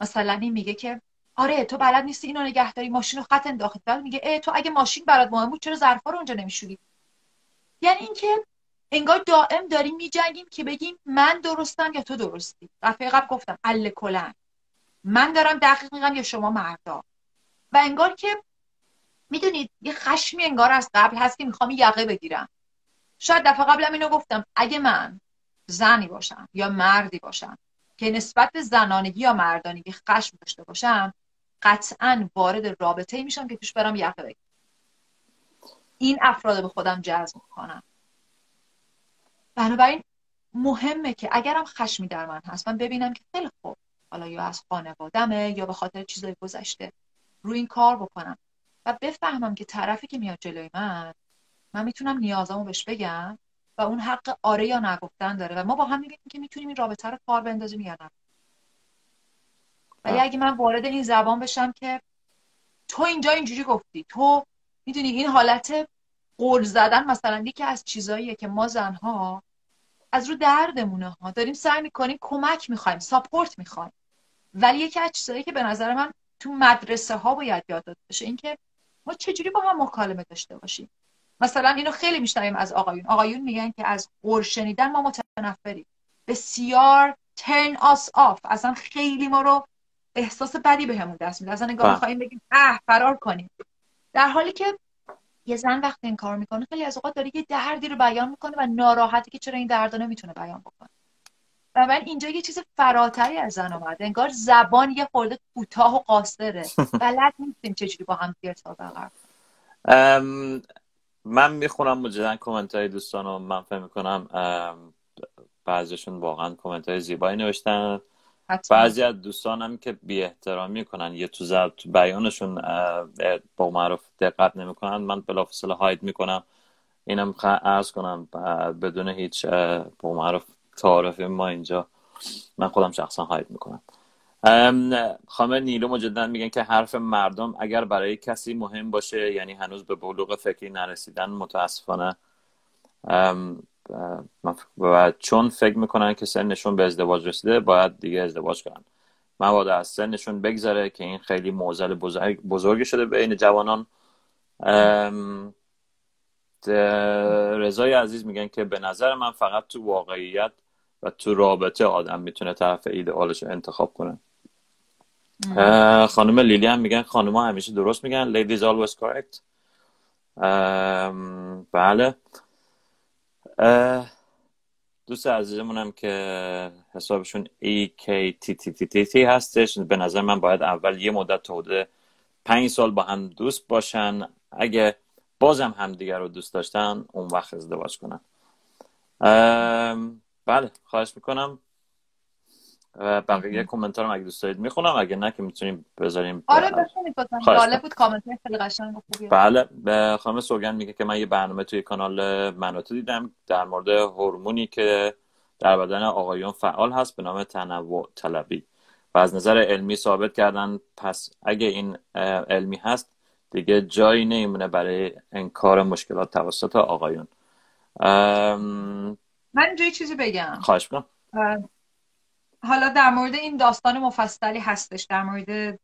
مثلا این میگه که آره تو بلد نیستی اینو نگهداری، ماشین رو خط انداختی، بعد میگه ای تو اگه ماشین برات مهم بود چرا ظرفا رو اونجا نمیشوری. یعنی اینکه انگار دائم داریم میجنگیم که بگیم من درستم یا تو درستی. دفعه قبل گفتم الکلن، من دارم دقیق میگم یا شما مردا. و انگار که میدونید یه خشمی انگار از قبل هست که میخوام یقه بگیرم. شاید دفعه قبلم اینو گفتم، اگه من زنی باشم یا مردی باشم که نسبت به زنانگی یا مردانگی خشم داشته باشم قطعاً وارد رابطه‌ای میشم که توش برام یقه بگیرم. این افراد به خودم جذب میکنم. بنابراین مهمه که اگرم خشمی در من هست من ببینم که خیلی خوب، حالا یا از خانوادمه یا به خاطر چیزای گذشته، روی این کار بکنم و بفهمم که طرفی که میاد جلوی من من میتونم نیازمو بهش بگم و اون حق آره یا نگفتن داره و ما با هم میبینیم که میتونیم این رابطه رو کار بندازیم یا نه. ولی اگه من وارد این زبان بشم که تو اینجا اینجوری گفتی، تو میدونی، این حالت قول زدن مثلا یکی از چیزاییه که ما زنها از رو دردمونه ها داریم سعی میکنیم کمک میخوایم، ساپورت میخوایم، ولی یکی از چیزایی که به نظر من تو مدرسه ها باید یاد داده بشه این که ما چجوری با هم مکالمه داشته باشیم. مثلا اینو خیلی میشنویم از آقایون، آقایون میگن که از قر شنیدن ما متنفریم، بسیار turn us off، اصلا خیلی ما رو احساس بدی بهمون دست میده، اصلا نگاه میخوایم بگیم اه فرار کنیم. در حالی که یه زن وقتی این کار میکنه خیلی از اوقات داره یه دردی رو بیان میکنه و ناراحتی که چرا این درد رو نمیتونه بیان بکنه. و من اینجا یه چیز فراتری از زن اومده، انگار زبان یه خورده کوتاه و قاصره، بلد نیستیم چجوری با هم دیگه ارتباط برقرار. من میخونم مجددا کامنت های دوستان رو، من فهم میکنم بعضیشون واقعا کامنت های زیبایی نوشتن، بعضی از دوستانم که بی احترامی کنن یا تو زب تو بیانشون با معروف دقت نمیکنن من بلافاصله هاید میکنم. اینم عرض کنم بدون هیچ با معروف تعارف ما اینجا من خودم شخصا هاید میکنم. خانم نیلو مجددا میگن که حرف مردم اگر برای کسی مهم باشه یعنی هنوز به بلوغ فکری نرسیدن، متاسفانه و چون فکر میکنن که سنشون به ازدواج رسیده باید دیگه ازدواج کنن، مبادا از سنشون بگذره که این خیلی معضل بزرگ بزرگ شده بین جوانان. رضای عزیز میگن که به نظر من فقط تو واقعیت و تو رابطه آدم میتونه طرف ایدئالش رو انتخاب کنه. خانم لیلی هم میگن خانوما همیشه درست میگن، ladies always correct. بله دوست عزیزمونم که حسابشون ای کی تی تی تی تی هستش، به نظر من باید اول یه مدت تا حدود پنج سال با هم دوست باشن، اگه بازم همدیگر رو دوست داشتن اون وقت ازدواج کنن. بله خواهش میکنم. بقیه کامنتارم اگه دوست دارید میخونم، اگه نه که میتونیم بذاریم. آره بخونید، جالب بود، کامنت خیلی قشنگ و خوبیه. بله خانم سوگند میگه که من یه برنامه توی کانال مناطق دیدم در مورد هورمونی که در بدن آقایون فعال هست به نام تنوع طلبی و از نظر علمی ثابت کردن، پس اگه این علمی هست دیگه جایی نمیمونه برای انکار مشکلات توسط آقایون. ام... من اینجا چیزی بگم. خواهش می‌کنم. حالا در مورد این داستان مفصلی هستش، در مورد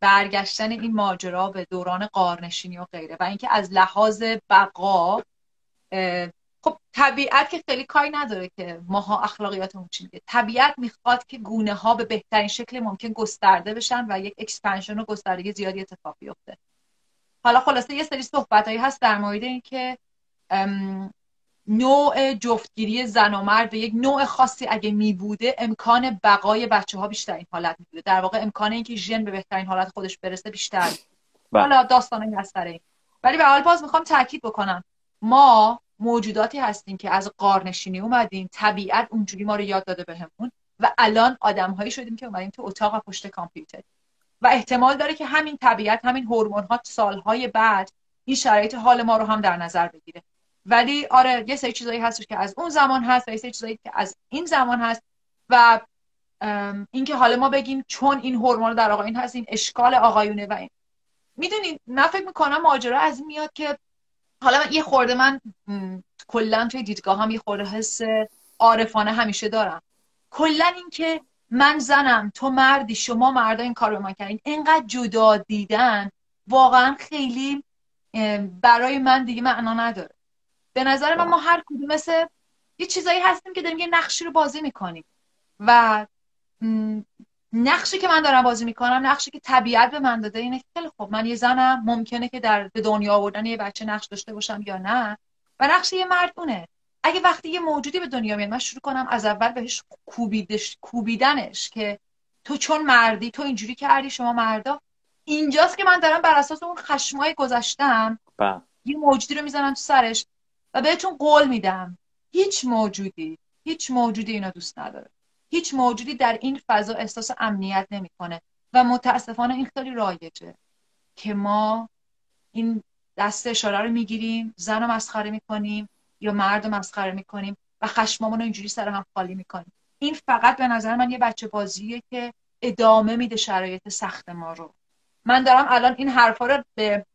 برگشتن این ماجرا به دوران قارنشینی و غیره و اینکه از لحاظ بقا خب طبیعت که خیلی کاری نداره که ماها اخلاقیاتمون چی میگه. طبیعت میخواد که گونه ها به بهترین شکل ممکن گسترده بشن و یک اکسپنشن و گستردگی زیادی اتفاق بیفته. حالا خلاصه یه سری صحبتایی هست در مورد این که نوع جفتگیری زن و مرد به یک نوع خاصی اگه می بوده امکان بقای بچه ها بیشتر این حالت می بوده. در واقع امکان این که ژن به بهترین حالت خودش برسه بیشتر. حالا داستانه هستره این. ولی به حال باز میخوام تاکید بکنم ما موجوداتی هستیم که از غارنشینی اومدیم، طبیعت اونجوری ما رو یاد داده بهمون و الان آدم‌هایی شدیم که اومدیم تو اتاق و پشت کامپیوتر. و احتمال داره که همین طبیعت، همین هورمون‌ها سال‌های بعد این شرایط حال ما رو هم در نظر بگیره. ولی آره یه سری چیزایی هستش که از اون زمان هست و یه سری چیزایی که از این زمان هست و اینکه حالا ما بگیم چون این هورمون در آقایون هست این اشکال آقایونه و این میدونید نه فکر می‌کنم ماجرا از این میاد که حالا من یه خورده من کلا توی دیدگاه هم یه خورده حس عارفانه همیشه دارم. کلا این که من زنم تو مردی شما مردا این کارو به من کردین اینقدر جدا دیدن واقعا خیلی برای من دیگه معنا نداره. به نظر من ما هر کدوم مثل یه چیزایی هستیم که داریم یه نقشی رو بازی میکنیم و نقشی که من دارم بازی میکنم نقشی که طبیعت به من داده اینه که خیلی خب من یه زنم ممکنه که در به دنیا آوردن یه بچه نقش داشته باشم یا نه و نقش یه مرد اونه. اگه وقتی یه موجودی به دنیا میاد من شروع کنم از اول بهش کوبیدش کوبیدنش که تو چون مردی تو اینجوری کردی شما مردا اینجاست که من دارم بر اساس اون خشمای گذشته‌ام یه موجودی رو میزنم تو سرش و بهتون قول میدم هیچ موجودی هیچ موجودی اینا دوست نداره. هیچ موجودی در این فضا احساس امنیت نمیکنه و متاسفانه این خیلی رایجه که ما این دست اشاره رو میگیریم زن رو مسخره میکنیم یا مرد رو مسخره میکنیم و خشمامون رو اینجوری سر هم خالی میکنیم. این فقط به نظر من یه بچه بازیه که ادامه میده شرایط سخت ما رو. من دارم الان این حرفا رو به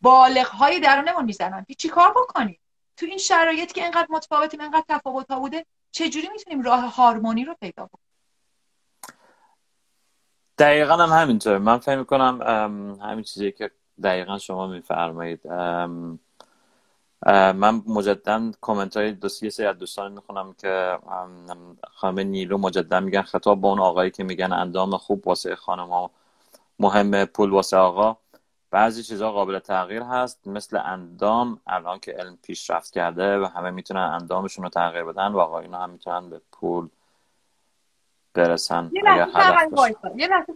بالغ‌های درونمون میزنم که چیکار بکنیم تو این شرایط که اینقدر متفاوتیم اینقدر تفاوت‌ها بوده چجوری میتونیم راه هارمونی رو پیدا بکنیم؟ دقیقا هم همینطور. من فهم میکنم همین چیزی که دقیقا شما میفرمایید. من مجددا کامنت های دو سه سری از دوستان میخونم که خانم نیلو مجددا میگن خطاب با اون آقایی که میگن اندام خوب واسه خانم ها مهمه پول واسه آقا. بعضی چیزها قابل تغییر هست مثل اندام. الان که علم پیشرفت کرده و همه میتونن اندامشون رو تغییر بدن و آقایونا هم میتونن به پول برسن. یه لحظه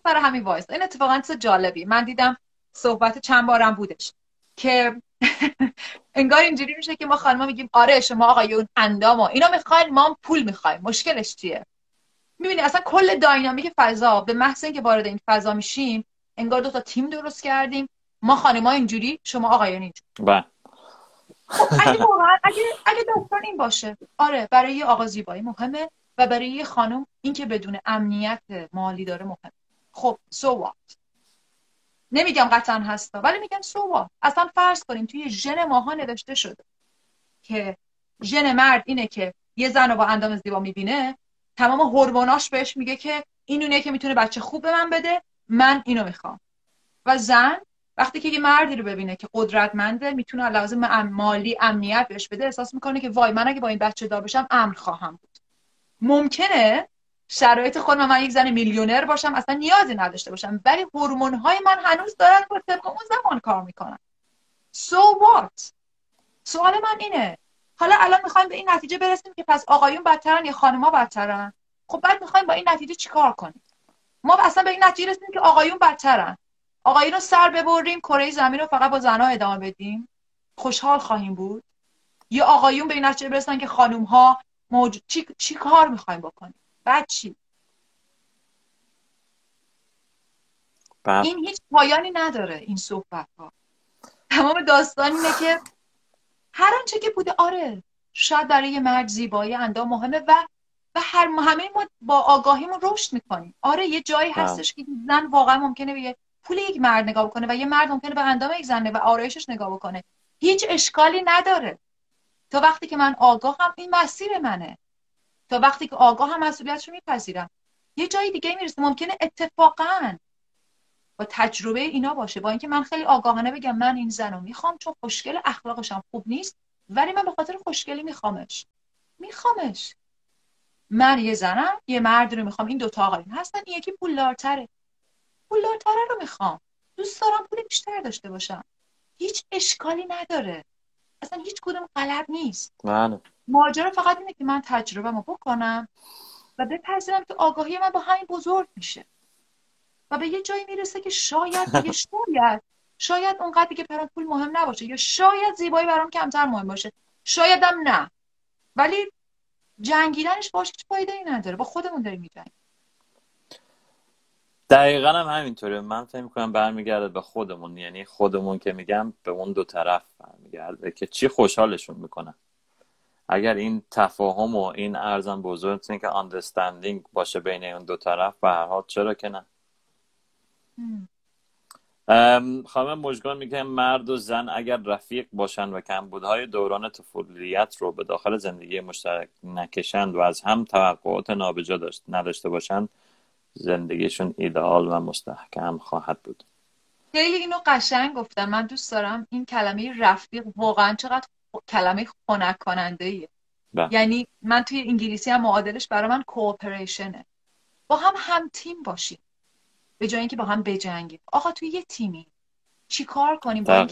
سر همین وایس. این اتفاقا چیز جالبی من دیدم صحبت چند بارم بودش که انگار اینجوری میشه که ما خانما میگیم آره شما آقایون اندامو اینا میخواین ما هم پول میخوایم مشکلش چیه؟ میبینی اصلا کل داینامیک فضا به محض اینکه وارد این فضا میشیم انگار دو تا تیم درست کردیم ما خانم‌ها اینجوری شما آقایان اینجوری. اگه واقعا اگه اگه داستان این باشه آره برای یه آقا زیبایی مهمه و برای یه خانم اینکه بدون امنیت مالی داره مهمه. خب سو what نمیگم قطعا هستا ولی میگم سو what اصلا فرض کنیم توی ژن ماها نوشته شده که ژن مرد اینه که یه زن رو با اندام زیبا میبینه تمام هورموناش بهش میگه که این اونیه که میتونه بچه خوب به من بده من اینو میخوام. و زن وقتی که یه مردی رو ببینه که قدرتمنده میتونه علاوه بر مالی امنیت بهش بده احساس میکنه که وای من اگه با این بچه دار بشم امن خواهم بود. ممکنه شرایط خودم من یک زن میلیونر باشم اصلا نیازی نداشته باشم ولی هورمون‌های من هنوز دارن با طبق اون زمان کار میکنن. So what سوال من اینه حالا الان میخوایم به این نتیجه برسیم که پس آقایون بدترن یا خانم‌ها بدترن؟ خب بعد میخوایم با این نتیجه چیکار کنیم؟ ما اصلا به این نتیجه رسیدیم که آقایون بدترن. آقایون رو سر ببریم کره زمین رو فقط با زنها ادامه بدیم خوشحال خواهیم بود یا آقایون به این نتیجه برسن که خانم ها موجود چی, چی کار میخوایم بکنیم بعد چی با. این هیچ پایانی نداره این صحبت ها. تمام داستان اینه که هر آنچه که بوده آره شاید برای یه مرد زیبایی اندام مهمه و و هر همه ما با آگاهیمون رشد میکنیم. آره یه جایی هستش که زن واقعا ممکنه به پول یک مرد نگاه بکنه و یه مرد ممکنه به اندام یک زنه و آرایشش نگاه بکنه. هیچ اشکالی نداره تا وقتی که من آگاهم این مسیر منه. تا وقتی که آگاهم مسئولیتش رو میپذیرم. یه جایی دیگه میرسه ممکنه اتفاقا با تجربه اینا باشه با اینکه من خیلی آگاهانه بگم من این زنو میخوام چون خوشگل اخلاقش هم خوب نیست ولی من به خاطر خوشگلی میخوامش میخوامش من یه زنم یه مرد رو میخوام. این دوتا آقایون هستن، این یکی پولدارتره، پولدارتره رو میخوام، دوست دارم پول بیشتر داشته باشم. هیچ اشکالی نداره، اصلا هیچ کدوم غلط نیست. من ماجرا فقط اینه که من تجربه ما بکنم و بپذیرم که آگاهی من با همین بزرگ میشه و به یه جایی میرسه که شاید دیگه شاید شاید اونقدر دیگه برام پول مهم نباشه، یا شاید زیبایی برام کمتر مهم باشه، شایدم نه. ولی جنگیدنش باشه هیچ فایده‌ای نداره، با خودمون داریم می‌جنگیم. دقیقاً هم همینطوره. من فکر می‌کنم برمیگرده به خودمون، یعنی خودمون که میگم به اون دو طرف برمیگرده که چی خوشحالشون میکنه. اگر این تفاهم و این ارزان بزرگ این که آندرستندینگ باشه بین اون دو طرف، به هر حال چرا که نه. خانم مژگان میگه مرد و زن اگر رفیق باشند و کمبودهای دوران طفولیت رو به داخل زندگی مشترک نکشند و از هم توقعات نابجا داشت نداشته باشند، زندگیشون ایدئال و مستحکم خواهد بود. خیلی اینو قشنگ گفتن. من دوست دارم این کلمه رفیق، واقعا چقدر کلمه خنک کننده‌ایه. یعنی من توی انگلیسی هم معادلش برای من کوآپریشنه. با هم هم تیم باشیم به جای اینکه با هم بجنگیم. آقا توی یه تیمی چیکار کنیم؟ با هم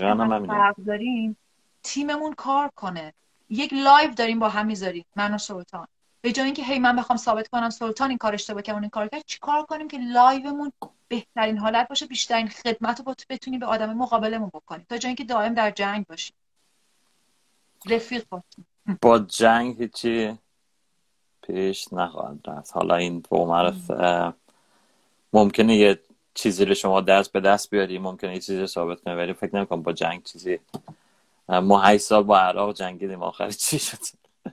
فرق داریم، تیممون کار کنه. یک لایو داریم با هم میذاریم من و سلطان، به جای اینکه هی من بخوام ثابت کنم سلطان این کار اشتباه کرد این کار کرد، چیکار کنیم که لایومون بهترین حالت باشه، بیشترین خدمت رو بتونیم به آدم مقابلمون بکنیم، تا جایی که دائم در جنگ باشیم. رفیق باشیم، با جنگ هیچی پیش نخواهد رفت. حالا این به معرف ممکنه یه چیزی رو شما دست به دست بیاری، ممکنه یه چیزی رو ثابت کنه، ولی فکر نمی‌کنم با جنگ چیزی. ما هشت سال با عراق جنگیدیم، آخر چی شد؟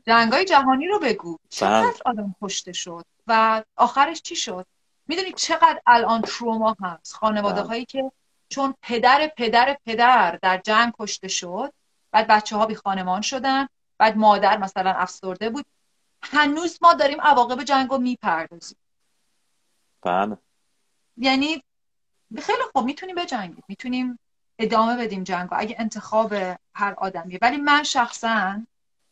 جنگای جهانی رو بگو، چقدر آدم کشته شد و آخرش چی شد؟ میدونی چقدر الان تروما هست، خانواده‌هایی که چون پدر پدر پدر در جنگ کشته شد، بعد بچه‌ها بی خانمان شدن، بعد مادر مثلا افسرده بود. هنوز ما داریم عواقب جنگ رو میپردازیم. بله. یعنی خیلی خوب میتونیم بجنگیم، میتونیم ادامه بدیم جنگو اگه انتخاب هر آدمیه. ولی من شخصا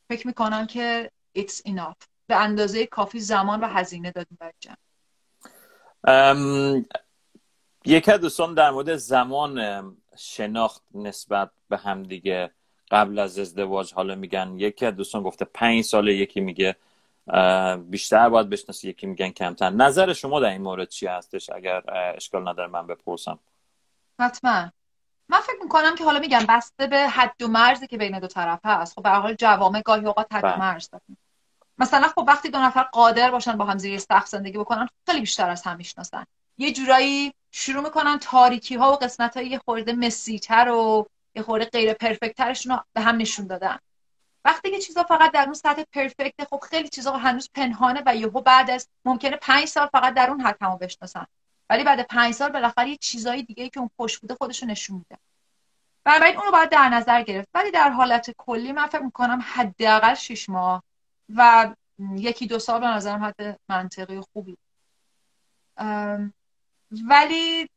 فکر میکنم که it's enough، به اندازه کافی زمان و هزینه دادیم برای جنگ. ام... یکی از دوستان در مورد زمان شناخت نسبت به هم دیگه قبل از ازدواج حالا میگن، یکی از دوستان گفته پنج ساله، یکی میگه بیشتر باید بشناسی، یکی میگن کمتر. نظر شما در این مورد چی هستش؟ اگر اشکال نداره من بپرسم. حتما. من فکر میکنم که حالا میگم بسته به حد و مرزی که بین دو طرف هست. خب به هر حال جوامع گاهی اوقات حد و مرز دارن. مثلا خب وقتی دو نفر قادر باشن با هم زیر سقف زندگی بکنن، خیلی بیشتر از هم میشناسن. یه جورایی شروع میکنن تاریکی ها و قسمت های یه خورده مسی‌تر و یه خورده غیر پرفکت ترشون رو به هم نشون دادن. وقتی که چیزا فقط در اون سطح پرفکت، خب خیلی چیزا هنوز پنهانه و یهو بعد از ممکنه پنج سال فقط در اون حد همو بشناسن، ولی بعد پنج سال بالاخره یه چیزای دیگه که اون پشت بوده خودشو نشون میده. بنابراین اونو باید در نظر گرفت. ولی در حالت کلی من فکر می‌کنم حداقل شش ماه و یکی دو سال به نظرم حد منطقی خوبی. ولی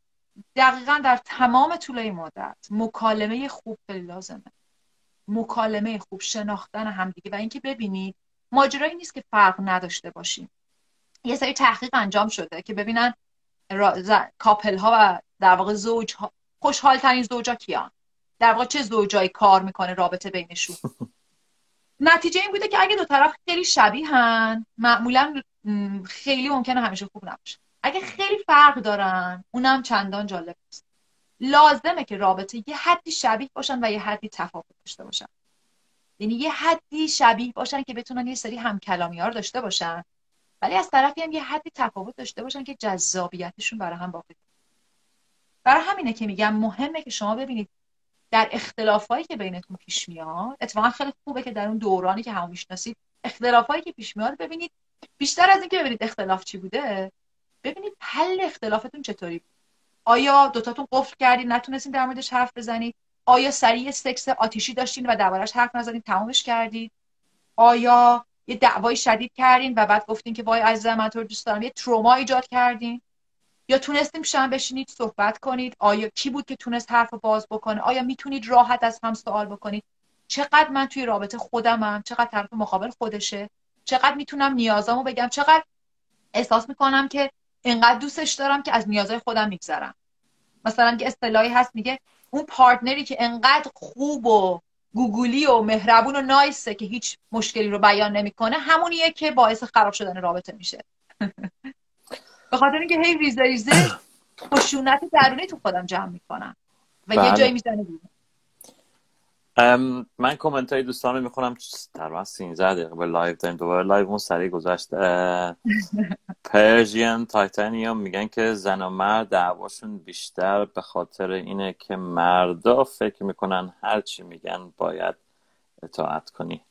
دقیقاً در تمام طول این مدت مکالمه خوب لازمه. مکالمه خوب، شناختن همدیگه و اینکه ببینید ماجرایی نیست که فرق نداشته باشیم. یه سری تحقیق انجام شده که ببینن کاپل ها و در واقع زوج ها، خوشحال ترین زوجا کیان، در واقع چه زوجایی کار میکنه رابطه بینشون. نتیجه این بوده که اگه دو طرف خیلی شبیهن معمولا خیلی ممکنه همیشه خوب نباشه، اگه خیلی فرق دارن اونم چندان جالب نیست. لازمه که رابطه یه حدی شبیه باشن و یه حدی تفاوت داشته باشن. یعنی یه حدی شبیه باشن که بتونن یه سری همکلامیار داشته باشن، ولی از طرفی هم یه حدی تفاوت داشته باشن که جذابیتشون برای هم باقی. برای همینه که میگم مهمه که شما ببینید در اختلافایی که بینتون پیش میاد، اتفاقا خیلی خوبه که در اون دورانی که هم میشناسید اختلافایی که پیش میاد ببینید، بیشتر از اینکه ببینید اختلاف چی بوده، ببینید حل اختلافتون چطوری بود. آیا دوتاتون قفل کردین نتونستین در موردش حرف بزنید؟ آیا سریع سکس آتیشی داشتین و دربارش حرف نزدین تمامش کردید؟ آیا یه دعوای شدید کردین و بعد گفتین که وای عزیزم من تو رو دوست دارم، یه تروما ایجاد کردین؟ یا تونستیم شما بشینید صحبت کنید؟ آیا کی بود که تونست حرف باز بکنه؟ آیا میتونید راحت از هم سوال بکنید؟ چقدر من توی رابطه خودمم، چقدر طرف مقابل خودشه، چقدر میتونم نیازامو بگم، چقدر احساس میکنم که اینقدر دوستش دارم که از نیازهای خودم میگذرم. مثلا که اصطلاحی هست میگه اون پارتنری که انقدر خوب و گوگولی و مهربون و نایسه که هیچ مشکلی رو بیان نمیکنه، همونیه که باعث خراب شدن رابطه میشه. به خاطر اینکه هی ریزه ریزه خشونت درونی تو خودم جمع میکنم و بله. یه جایی میزنه بیرون. من کامنت های دوستان رو میخونم. تقریبا سیزده دقیقه به لایو داریم، دوباره لایومون سریع گذشت. پرژین تایتانیوم میگن که زن و مرد دعواشون بیشتر به خاطر اینه که مردا فکر میکنن هرچی میگن باید اطاعت کنی.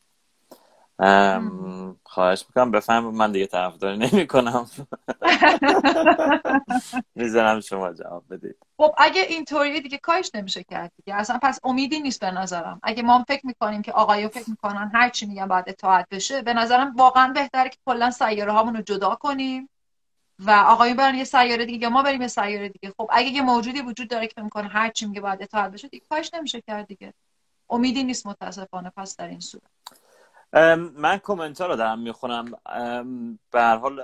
خواهش میکنم بفهم، من دیگه طرفداری نمیکنم، میذارم شما جواب بدید. خب اگه اینطوری دیگه کاش نمیشه کرد دیگه، اصلا پس امیدی نیست به نظرم. اگه ما فکر میکنیم که آقایو فکر میکنن هر چی میگن باید اطاعت بشه، به نظرم واقعا بهتره که کلا سیاره هامون رو جدا کنیم و آقایون برن یه سیاره دیگه یا ما بریم یه سیاره دیگه. خب اگه یه موجودی وجود داره که فکر میکنه هر چی میگه باید اطاعت بشه، دیگه کاش نمیشه کرد دیگه. امیدی نیست متاسفانه پس در این صورت. من کامنت ها رو دارم میخونم. به هر حال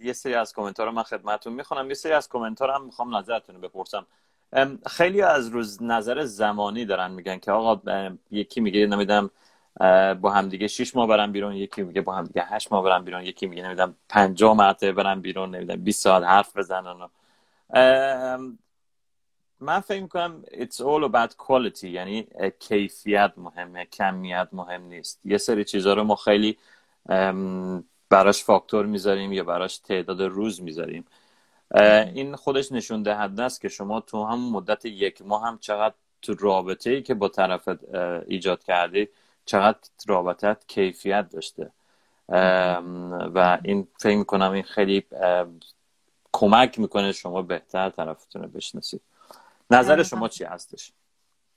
یه سری از کامنت ها رو من خدمتتون میخونم، یه سری از کامنت ها رو هم میخوام نظرتون رو بپرسم. خیلی از روز نظر زمانی دارن میگن که آقا یکی میگه نمیدونم با هم دیگه شش ماه برام بیرون، یکی میگه با هم دیگه هشت ماه برام بیرون، یکی میگه نمیدونم پنجاه مرتبه برام بیرون، نمیدونم بیست ساعت حرف بزنن. من فکر میکنم it's all about quality، یعنی کیفیت مهمه، کمیت مهم نیست. یه سری چیزها رو ما خیلی براش فاکتور میذاریم یا براش تعداد روز میذاریم. این خودش نشون دهنده است که شما تو هم مدت یک ماه هم چقدر تو رابطه‌ای که با طرفت ایجاد کردی چقدر رابطت کیفیت داشته و این فکر میکنم این خیلی کمک میکنه شما بهتر طرفتون رو بشناسید. نظر شما چی هستش؟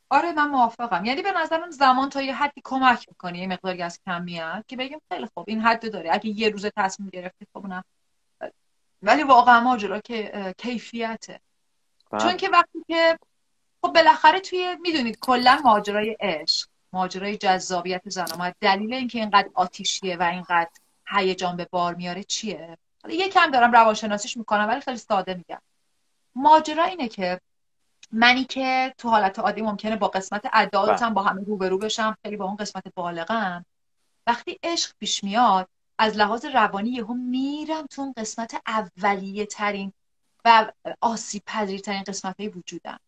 آره من موافقم، یعنی به نظرم زمان تا یه حدی کمک میکنه، یه مقداری از کمیت که بگیم خیلی خوب این حد داره، اگه یه روز تصمیم گرفتی خب نه، ولی واقعا ماجرا که کیفیته با. چون که وقتی که خب بالاخره توی میدونید کلا ماجرای عشق، ماجرای جذابیت زن و مرد، دلیل اینکه اینقدر آتیشیه و اینقدر هیجان به بار میاره چیه؟ یه کم دارم روانشناسیش میکنم ولی خیلی ساده میگم. ماجرا اینه که منی که تو حالت عادی ممکنه با قسمت عدالتم با همه روبرو بشم، خیلی با اون قسمت بالغم، وقتی عشق پیش میاد از لحاظ روانی یهو میرم تو اون قسمت اولیه ترین و آسیب پذیر ترین قسمت های وجودم،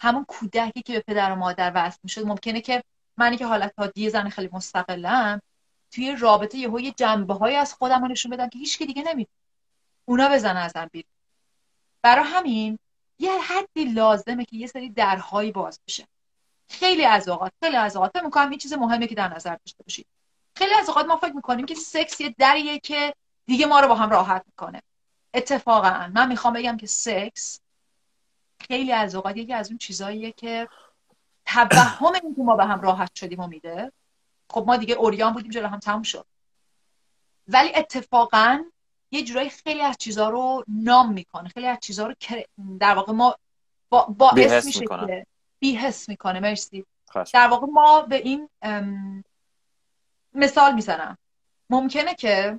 همون کودکی که به پدر و مادر وصل میشد. ممکنه که منی که حالت عادی زن خیلی مستقلم توی رابطه یهو یه جنبه های از خودم رو نشون بدم که هیچ کی دیگه نمیدونه، اونا بزنن ازم بیرون. برای همین یه حدی لازمه که یه سری درهایی باز بشه. خیلی از اوقات خیلی از اوقات فکر می‌کنم این چیز مهمه که در نظر داشته باشید. خیلی از اوقات ما فکر می‌کنیم که سکس یه دریه که دیگه ما رو با هم راحت می‌کنه. اتفاقا من می‌خوام بگم که سکس خیلی از اوقات یکی از اون چیزاییه که توهم این که ما با هم راحت شدیم و میده. خب ما دیگه اوریان بودیم جلو هم تموم شد. ولی اتفاقا یه جورایی خیلی از چیزا رو نام میکنه، خیلی از چیزا رو در واقع ما با باعث میشه که بی‌حس میکنه. مرسی. در واقع ما به این مثال میزنم، ممکنه که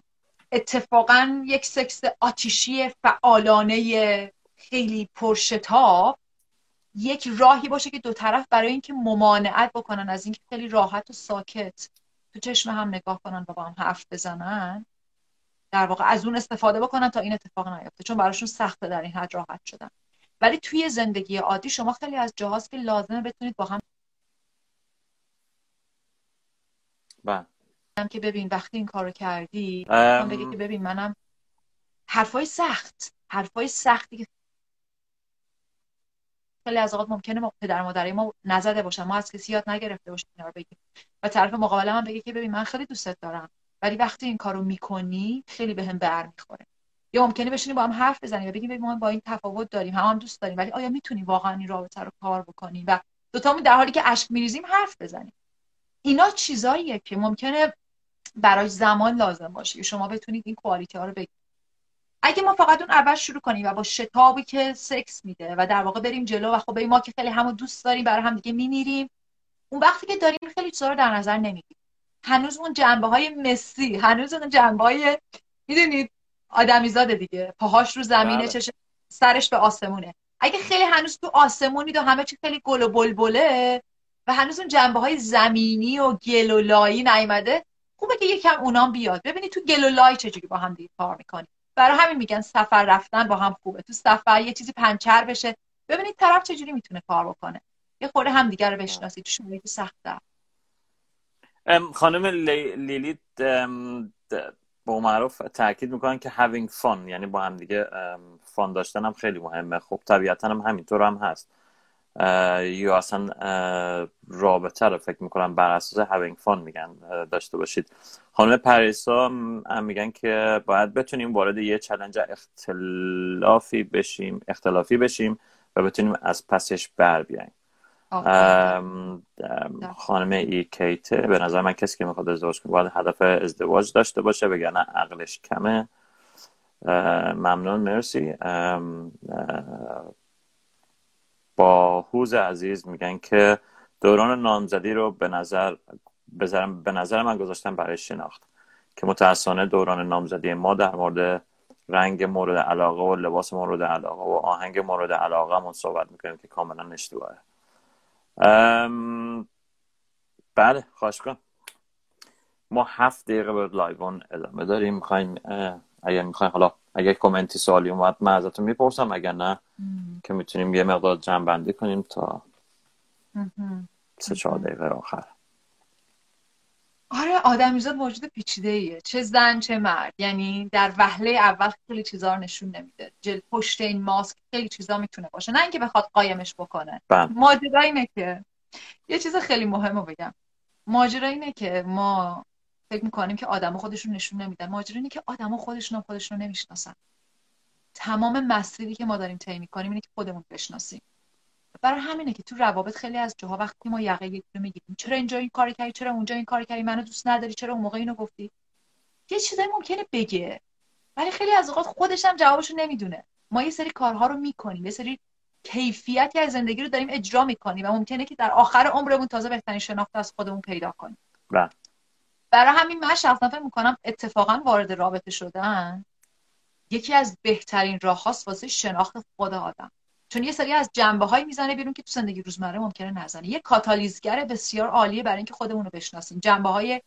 اتفاقا یک سکس آتشی فعالانه خیلی پرشتاب یک راهی باشه که دو طرف برای اینکه ممانعت بکنن از اینکه خیلی راحت و ساکت تو چشم هم نگاه کنن و با هم حرف بزنن، در واقع از اون استفاده بکنن تا این اتفاق نیفته، چون براشون سخته در این حد راحت شدن. ولی توی زندگی عادی شما خیلی از جهاز که لازمه بتونید با هم با که ببین وقتی این کارو کردی ام... بگی که ببین منم حرفای سخت حرفای سختی که خیلی از اوقات ممکنه ما پدر مادرای ما نزده باشن، ما از کسی یاد نگرفته باشیم اینا رو بگیم، و طرف مقابل هم بگه که ببین من خیلی دوستت دارم ولی وقتی این کارو میکنی خیلی به هم بر میخوره. یا ممکنه بشینیم با هم حرف بزنیم و بگیم ما با این تفاوت داریم، هم هم دوست داریم، ولی آیا میتونی واقعا این رابطه رو کار بکنیم و دوتامون در حالی که اشک میریزیم حرف بزنیم. اینا چیزاییه که ممکنه برای زمان لازم باشه شما بتونید این کوالیتی ها رو بگیرید. اگه ما فقط اون اول شروع کنیم و با شتابی که سکس میده و در واقع بریم جلو و خب ما که خیلی همو دوست داریم برای هم دیگه میمیریم، اون وقتی که داریم خیلی چیزا رو در نظر نمیگیریم، هنوز اون جنبه های مسی، هنوز اون جنبه های میدونید آدمیزاد دیگه، پاهاش رو زمینه، چش سرش به آسمونه. اگه خیلی هنوز تو آسمونید و همه چی خیلی گل و بلبله و هنوز اون جنبه های زمینی و گل و لایی نیامده، خوبه که یکم اونام بیاد. ببینید تو گل و لای چجوری با هم دیگه کار میکنید. برای همین میگن سفر رفتن با هم خوبه. تو سفر یه چیزی پنچر بشه، ببینید طرف چجوری میتونه کار بکنه. یه خورده هم دیگه رو بشناسید. تو شرایط سخته. خانم لیلی با معروف تاکید میکنن که having fun، یعنی با هم دیگه فان داشتن هم خیلی مهمه. خب طبیعتا هم همینطور هم هست. یا اصلا رابطه رو فکر میکنم بر اساس having fun میگن داشته باشید. خانم پریسا هم میگن که باید بتونیم وارد یه چالش اختلافی بشیم اختلافی بشیم و بتونیم از پسش بر بیاییم. خانم ای کیته به نظر من کسی که میخواد ازدواج کنه باید هدف ازدواج داشته باشه، وگرنه عقلش کمه. ممنون، مرسی. با هوز عزیز میگن که دوران نامزدی رو به نظر بذارم به نظر من گذاشتم برای شناخت، که متاسفانه دوران نامزدی ما در مورد رنگ مورد علاقه و لباس مورد علاقه و آهنگ مورد علاقه همون صحبت میکنیم که کاملا اشتباهه. ام... بله، خواهش می‌کنم. ما هفت دقیقه به لایوون ادامه داریم. میخوایم اگر میخوایم حالا اگر کامنتی سوالی اومد من ازتون میپرسم، اگر نه مم. که میتونیم یه مقدار جمع‌بندی کنیم تا مم. سه چهار دقیقه آخر. آره، آدمیزاد موجود پیچیده‌ایه، چه زن چه مرد. یعنی در وهله اول خیلی چیزا رو نشون نمیده. جلد پشت این ماسک خیلی چیزا میتونه باشه، نه اینکه بخواد قایمش بکنه. ماجرا اینه که یه چیز خیلی مهمه بگم. ماجرا اینه که ما فکر میکنیم که آدما خودشون نشون نمیدن. ماجرا اینه که آدما خودشون خودشون نمیشناسن. تمام مسیری که ما داریم طی میکنیم اینه که خودمون بشناسیم. برای همینه که تو روابط خیلی از جاها وقتی ما یقه یکی رو میگیریم، چرا اینجا این کاری کردی، چرا اونجا این کاری کردی، منو دوست نداری، چرا اون موقع اینو گفتی، یه چیزایی ممکنه بگه ولی خیلی از اوقات خودش هم جوابشو نمیدونه. ما یه سری کارها رو میکنیم، یه سری کیفیتی از زندگی رو داریم اجرا میکنیم و ممکنه که در آخر عمرمون تازه بهترین شناخت از خودمون پیدا کنیم. بله، برای همین من شخصا فکر میکنم اتفاقا وارد رابطه شدن یکی از بهترین راه‌هاست واسه شناخت خود آدم، چون یه سری از جنبه‌هایی میزنه بیرون که تو زندگی روزمره ممکنه نزنه. یه کاتالیزگر بسیار عالیه برای اینکه خودمون رو بشناسیم. جنبه‌های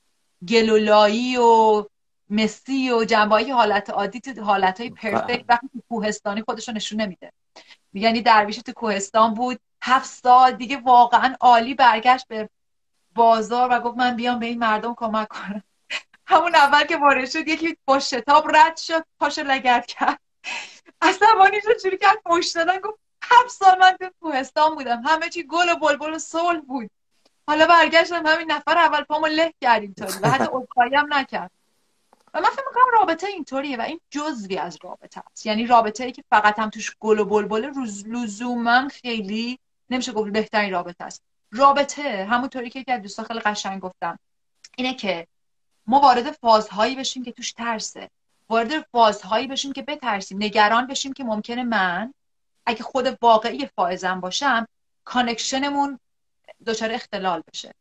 گلولایی و مسی و جنبه‌های حالت عادی تو حالت‌های پرفکت وقتی تو کوهستانی خودش رو نشون نمیده. یعنی درویش تو کوهستان بود، هفت سال دیگه واقعا عالی برگشت به بازار و گفت من بیام به این مردم کمک کنم. همون اول که وارد شد یکی با شتاب رد شد، پاش لگد کرد. اصلا وانیش رو چوری کرد، پشت دادن، گفت هفت سال من تو کوهستان بودم، همه چی گل و بلبل و صلح بود، حالا برگشتم همین نفر اول پامو له کردیم تا و حتی عذرخواهی هم نکرد. و من فکر می‌کنم رابطه اینطوریه و این جزوی از رابطه است. یعنی رابطه‌ای که فقط هم توش گل و بلبل روز لزوما خیلی نمیشه گفت بهترین رابطه است. رابطه همونطوری که یکی از دوستا خیلی قشنگ گفتم اینه که ما وارد فازهایی بشیم که توش ترسه، وارد فازهایی بشیم که بترسیم، نگران بشیم که ممکنه من اگه خود واقعی فائزم باشم کانکشنمون دچار اختلال بشه.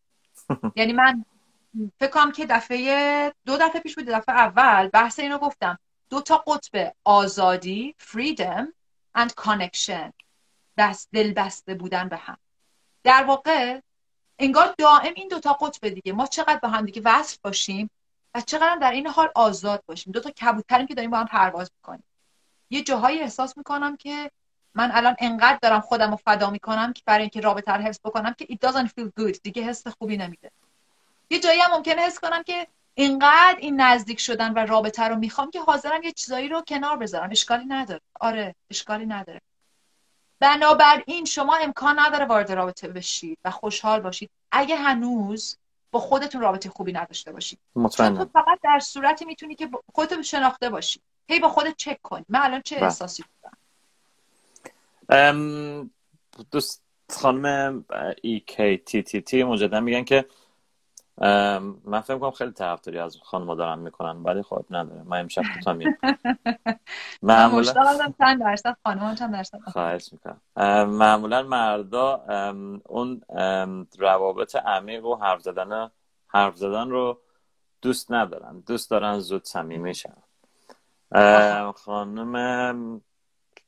یعنی من فکر کنم که دفعه دو دفعه پیش بود، دفعه اول بحث اینو گفتم، دو تا قطب آزادی freedom and connection، بس دل بسته بودن به هم. در واقع انگار دائم این دو تا قطب دیگه، ما چقدر با هم دیگه وصل باشیم و چقدر در این حال آزاد باشیم. دو تا کبوتریم که داریم با هم پرواز میکنیم. یه جاهایی احساس میکنم که من الان انقدر دارم خودم رو فدا میکنم که برای اینکه رابطه رو حفظ بکنم که it doesn't feel good، دیگه حس خوبی نمیده. یه جایی هم ممکنه حس کنم که انقدر این نزدیک شدن و رابطه رو میخوام که حاضرم یه چیزایی رو کنار بذارم. اشکالی نداره. آره، اشکالی نداره. بنابراین شما امکان نداره وارد رابطه بشید و خوشحال باشید اگه هنوز با خودتون رابطه خوبی نداشته باشید. مطمئنم. تو فقط در صورتی میتونی که خودت شناخته باشی. هی با خودت چک کن. من الان چه احساسی دارم؟ ام دوست خانم ای کی تی تی تی مجددا میگن که من فکر می‌کنم خیلی طرفداری از خانم‌ها دارن میکنن، ولی خب نداره، من امشب گفتم من مشتاقم چند درصد خانم‌ها چند درصد. خواهش می‌کنم. معمولا مردا اون روابط عمیق و حرف زدن حرف زدن رو دوست ندارن، دوست دارن زود صمیمی شن. خانم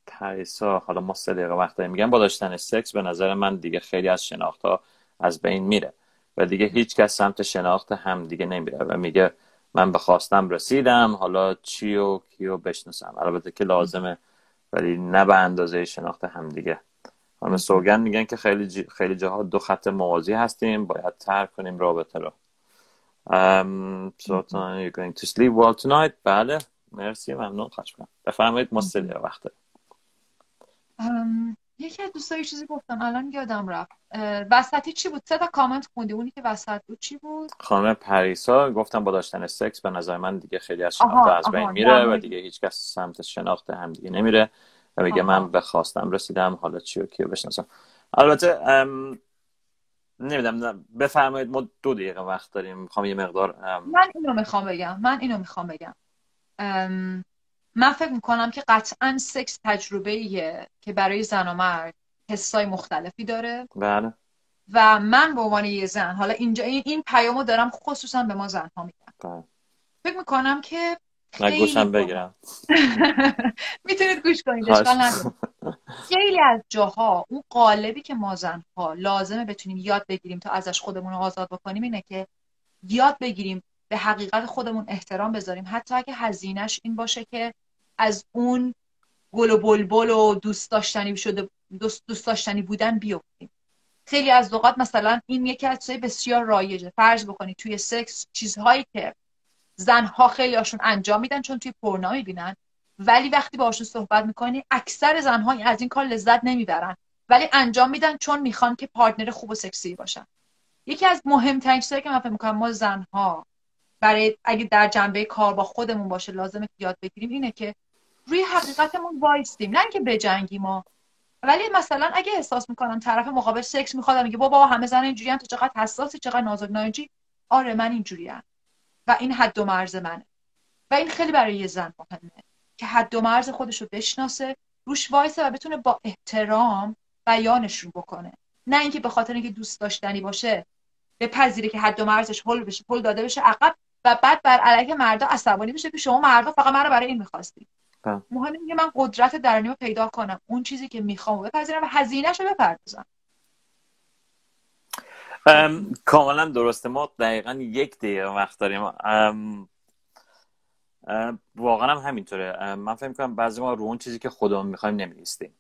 پریسا، حالا ما سه دقیقه وقت داریم، میگم با داشتن سکس به نظر من دیگه خیلی از شناخت‌ها از بین میره و دیگه هیچ کس سمت شناخت هم دیگه نمیره و میگه من به خواستم رسیدم، حالا چی و کیو بشناسم. البته که لازمه ولی نه به اندازه شناخت هم دیگه. همه سوگند میگن که خیلی ج... خیلی جاها دو خط موازی هستیم، باید ترک کنیم رابطه رو. ام سلطان یو گوینگ تو سلیپ وال تونایت. بله مرسی، ممنون. خواهش می‌کنم. بفرمایید، ما سه دقیقه وقت داریم. ام یکی از دوستای چیزی گفتن الان یادم رفت. وسطی چی بود؟ سه تا کامنت خوندی، اونی که وسط بود چی بود؟ خانم پریسا گفتم با داشتن سکس به نظر من دیگه خیلی از شناخت آها، از بین آها، میره و دیگه هیچ کس سمت شناخت هم دیگه نمیره و میگه من به خواستم رسیدم، حالا چی و کیو بشناسم. البته نمیدونم، بفرمایید، ما دو دقیقه وقت داریم. میخوام یه مقدار من اینو میخوام بگم من اینو میخوام بگم ام... من فکر میکنم که قطعا سکس تجربه‌ایه که برای زن و مرد حسای مختلفی داره. بله. و من به عنوان یه زن، حالا اینجا این پیامو دارم خصوصا به ما زنها میگم. بله. فکر میکنم که من گوشم بگیرم. میتونید گوش کنید، اشکال نداره. خیلی از جاها اون قالبی که ما زنها لازمه بتونیم یاد بگیریم تا ازش خودمون رو آزاد بکنیم اینه که یاد بگیریم به حقیقت خودمون احترام بذاریم، حتی اگه هزینهش این باشه که از اون گل و بلبل و دوست داشتنی شده دوست, دوست داشتنی بودن بیافتیم. خیلی از اوقات مثلا این یکی از چیزهای بسیار رایجه، فرض بکنید توی سکس چیزهایی که زنها خیلی هاشون انجام میدن چون توی پورنا میبینن، ولی وقتی باهاشون صحبت میکنی اکثر زنها از این کار لذت نمیبرن ولی انجام میدن چون میخوان که پارتنر خوب و سکسی باشن. یکی از مهمترین چیزایی که من فکر میکنم ما زنها برای اگه در جنبه کار با خودمون باشه لازمه که یاد بگیریم اینه که روی حقیقتمون وایسیم، نه اینکه بجنگیم ما. ولی مثلا اگه احساس میکنم طرف مقابل سکس میخواد، میگه بابا همه زن اینجوریان، تو چقدر حساسی، چقدر نازک نارنجی. آره من اینجوریام و این حد و مرز منه و این خیلی برای یه زن مهمه که حد و مرز خودشو بشناسه، روش وایسه و بتونه با احترام بیانش رو بکنه، نه اینکه به خاطر اینکه دوست داشتنی باشه بپذیره که حد و مرزش هول بشه، هول داده بشه عقب و بعد بر علیه مردا عصبانی بشه که شما مردا فقط منو برای این می‌خواستی. مهم اینه من قدرت درونیمو پیدا کنم، اون چیزی که میخوام بپذیرم و هزینه‌شو بپردازم. ام کاملا درسته. ما دقیقاً یک دقیقه وقت داریم. ام واقعا هم همینطوره. من فکر می‌کنم بعضی ما رو اون چیزی که خودمون می‌خوایم نمی‌ایستیم.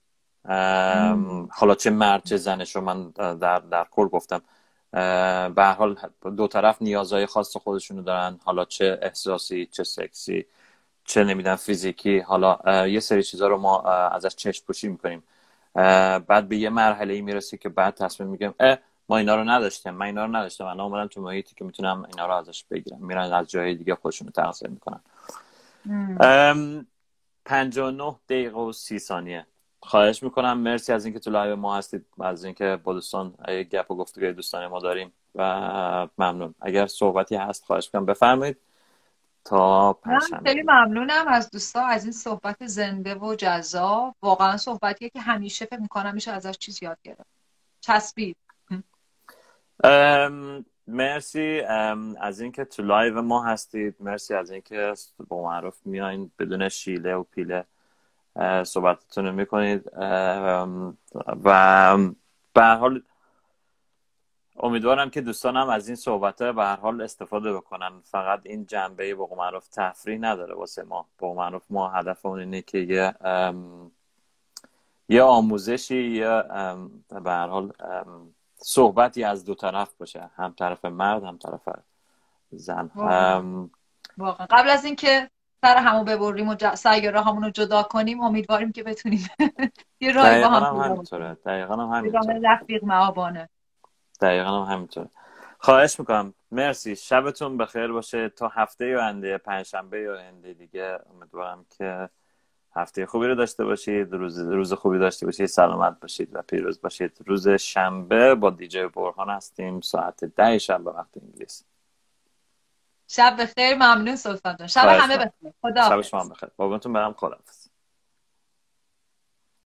حالا چه مرد چه زنش رو من در در کل گفتم. به هر حال دو طرف نیازهای خاص خودشونو دارن، حالا چه احساسی، چه سکسی، چه نمیدن فیزیکی. حالا یه سری چیزا رو ما ازش چشم پوشی میکنیم، بعد به یه مرحله میرسی که بعد تصمیم میگم اه ما اینا رو نداشتم، من اینا رو نداشتم، من اومدم تو محیطی که میتونم اینا رو ازش بگیرم، میرن از جای دیگه خودشونو تغذیه میکنن. پنجاه و نه دقیقه و سی ثانیه. خواهش میکنم، مرسی از اینکه تو لایو ما هستید، از اینکه با دوستان یک گپ و گفتگوی دوستانه ما داریم و ممنون. اگر صحبتی هست خواهش میکنم بفرمایید. تا پنجشنبه. خیلی ممنونم از دوستا از این صحبت زنده و جذاب، واقعا صحبتیه که همیشه فکر میکنم میشه ازش چیز یاد گرفت. چسبید. ام، مرسی ام، از اینکه تو لایو ما هستید، مرسی از اینکه با معروف میایین بدون شیله و پیله صحبتتون رو میکنید و به هر حال امیدوارم که دوستانم از این صحبت‌ها به هر حال استفاده بکنن. فقط این جنبه به قول معروف تفریح نداره واسه ما، به قول معروف ما هدفمون اینه که یه یه آموزشی یا به هر حال صحبتی از دو طرف باشه، هم طرف مرد هم طرف زن. واقعا قبل از اینکه سر همو ببریم و ج... سیاره همون رو جدا کنیم امیدواریم که بتونیم یه راهی با هم پیدا کنیم. دقیقاً هم همینطوره. رفیق معابانه. دقیقاً هم همینطوره. خواهش میکنم، مرسی، شبتون بخیر باشه. تا هفته آینده، پنجشنبه یا آینده دیگه، امیدوارم که هفته خوبی رو داشته باشید، روز روز خوبی داشته باشید، سلامت باشید و پیروز باشید. روز شنبه با دیجی برهان هستیم ساعت ده شب به وقت انگلیس. شب بخیر. ممنون صحبت کردم. شب همه بخیر. خدا. شبش من بخیر. باباتون برام خدا.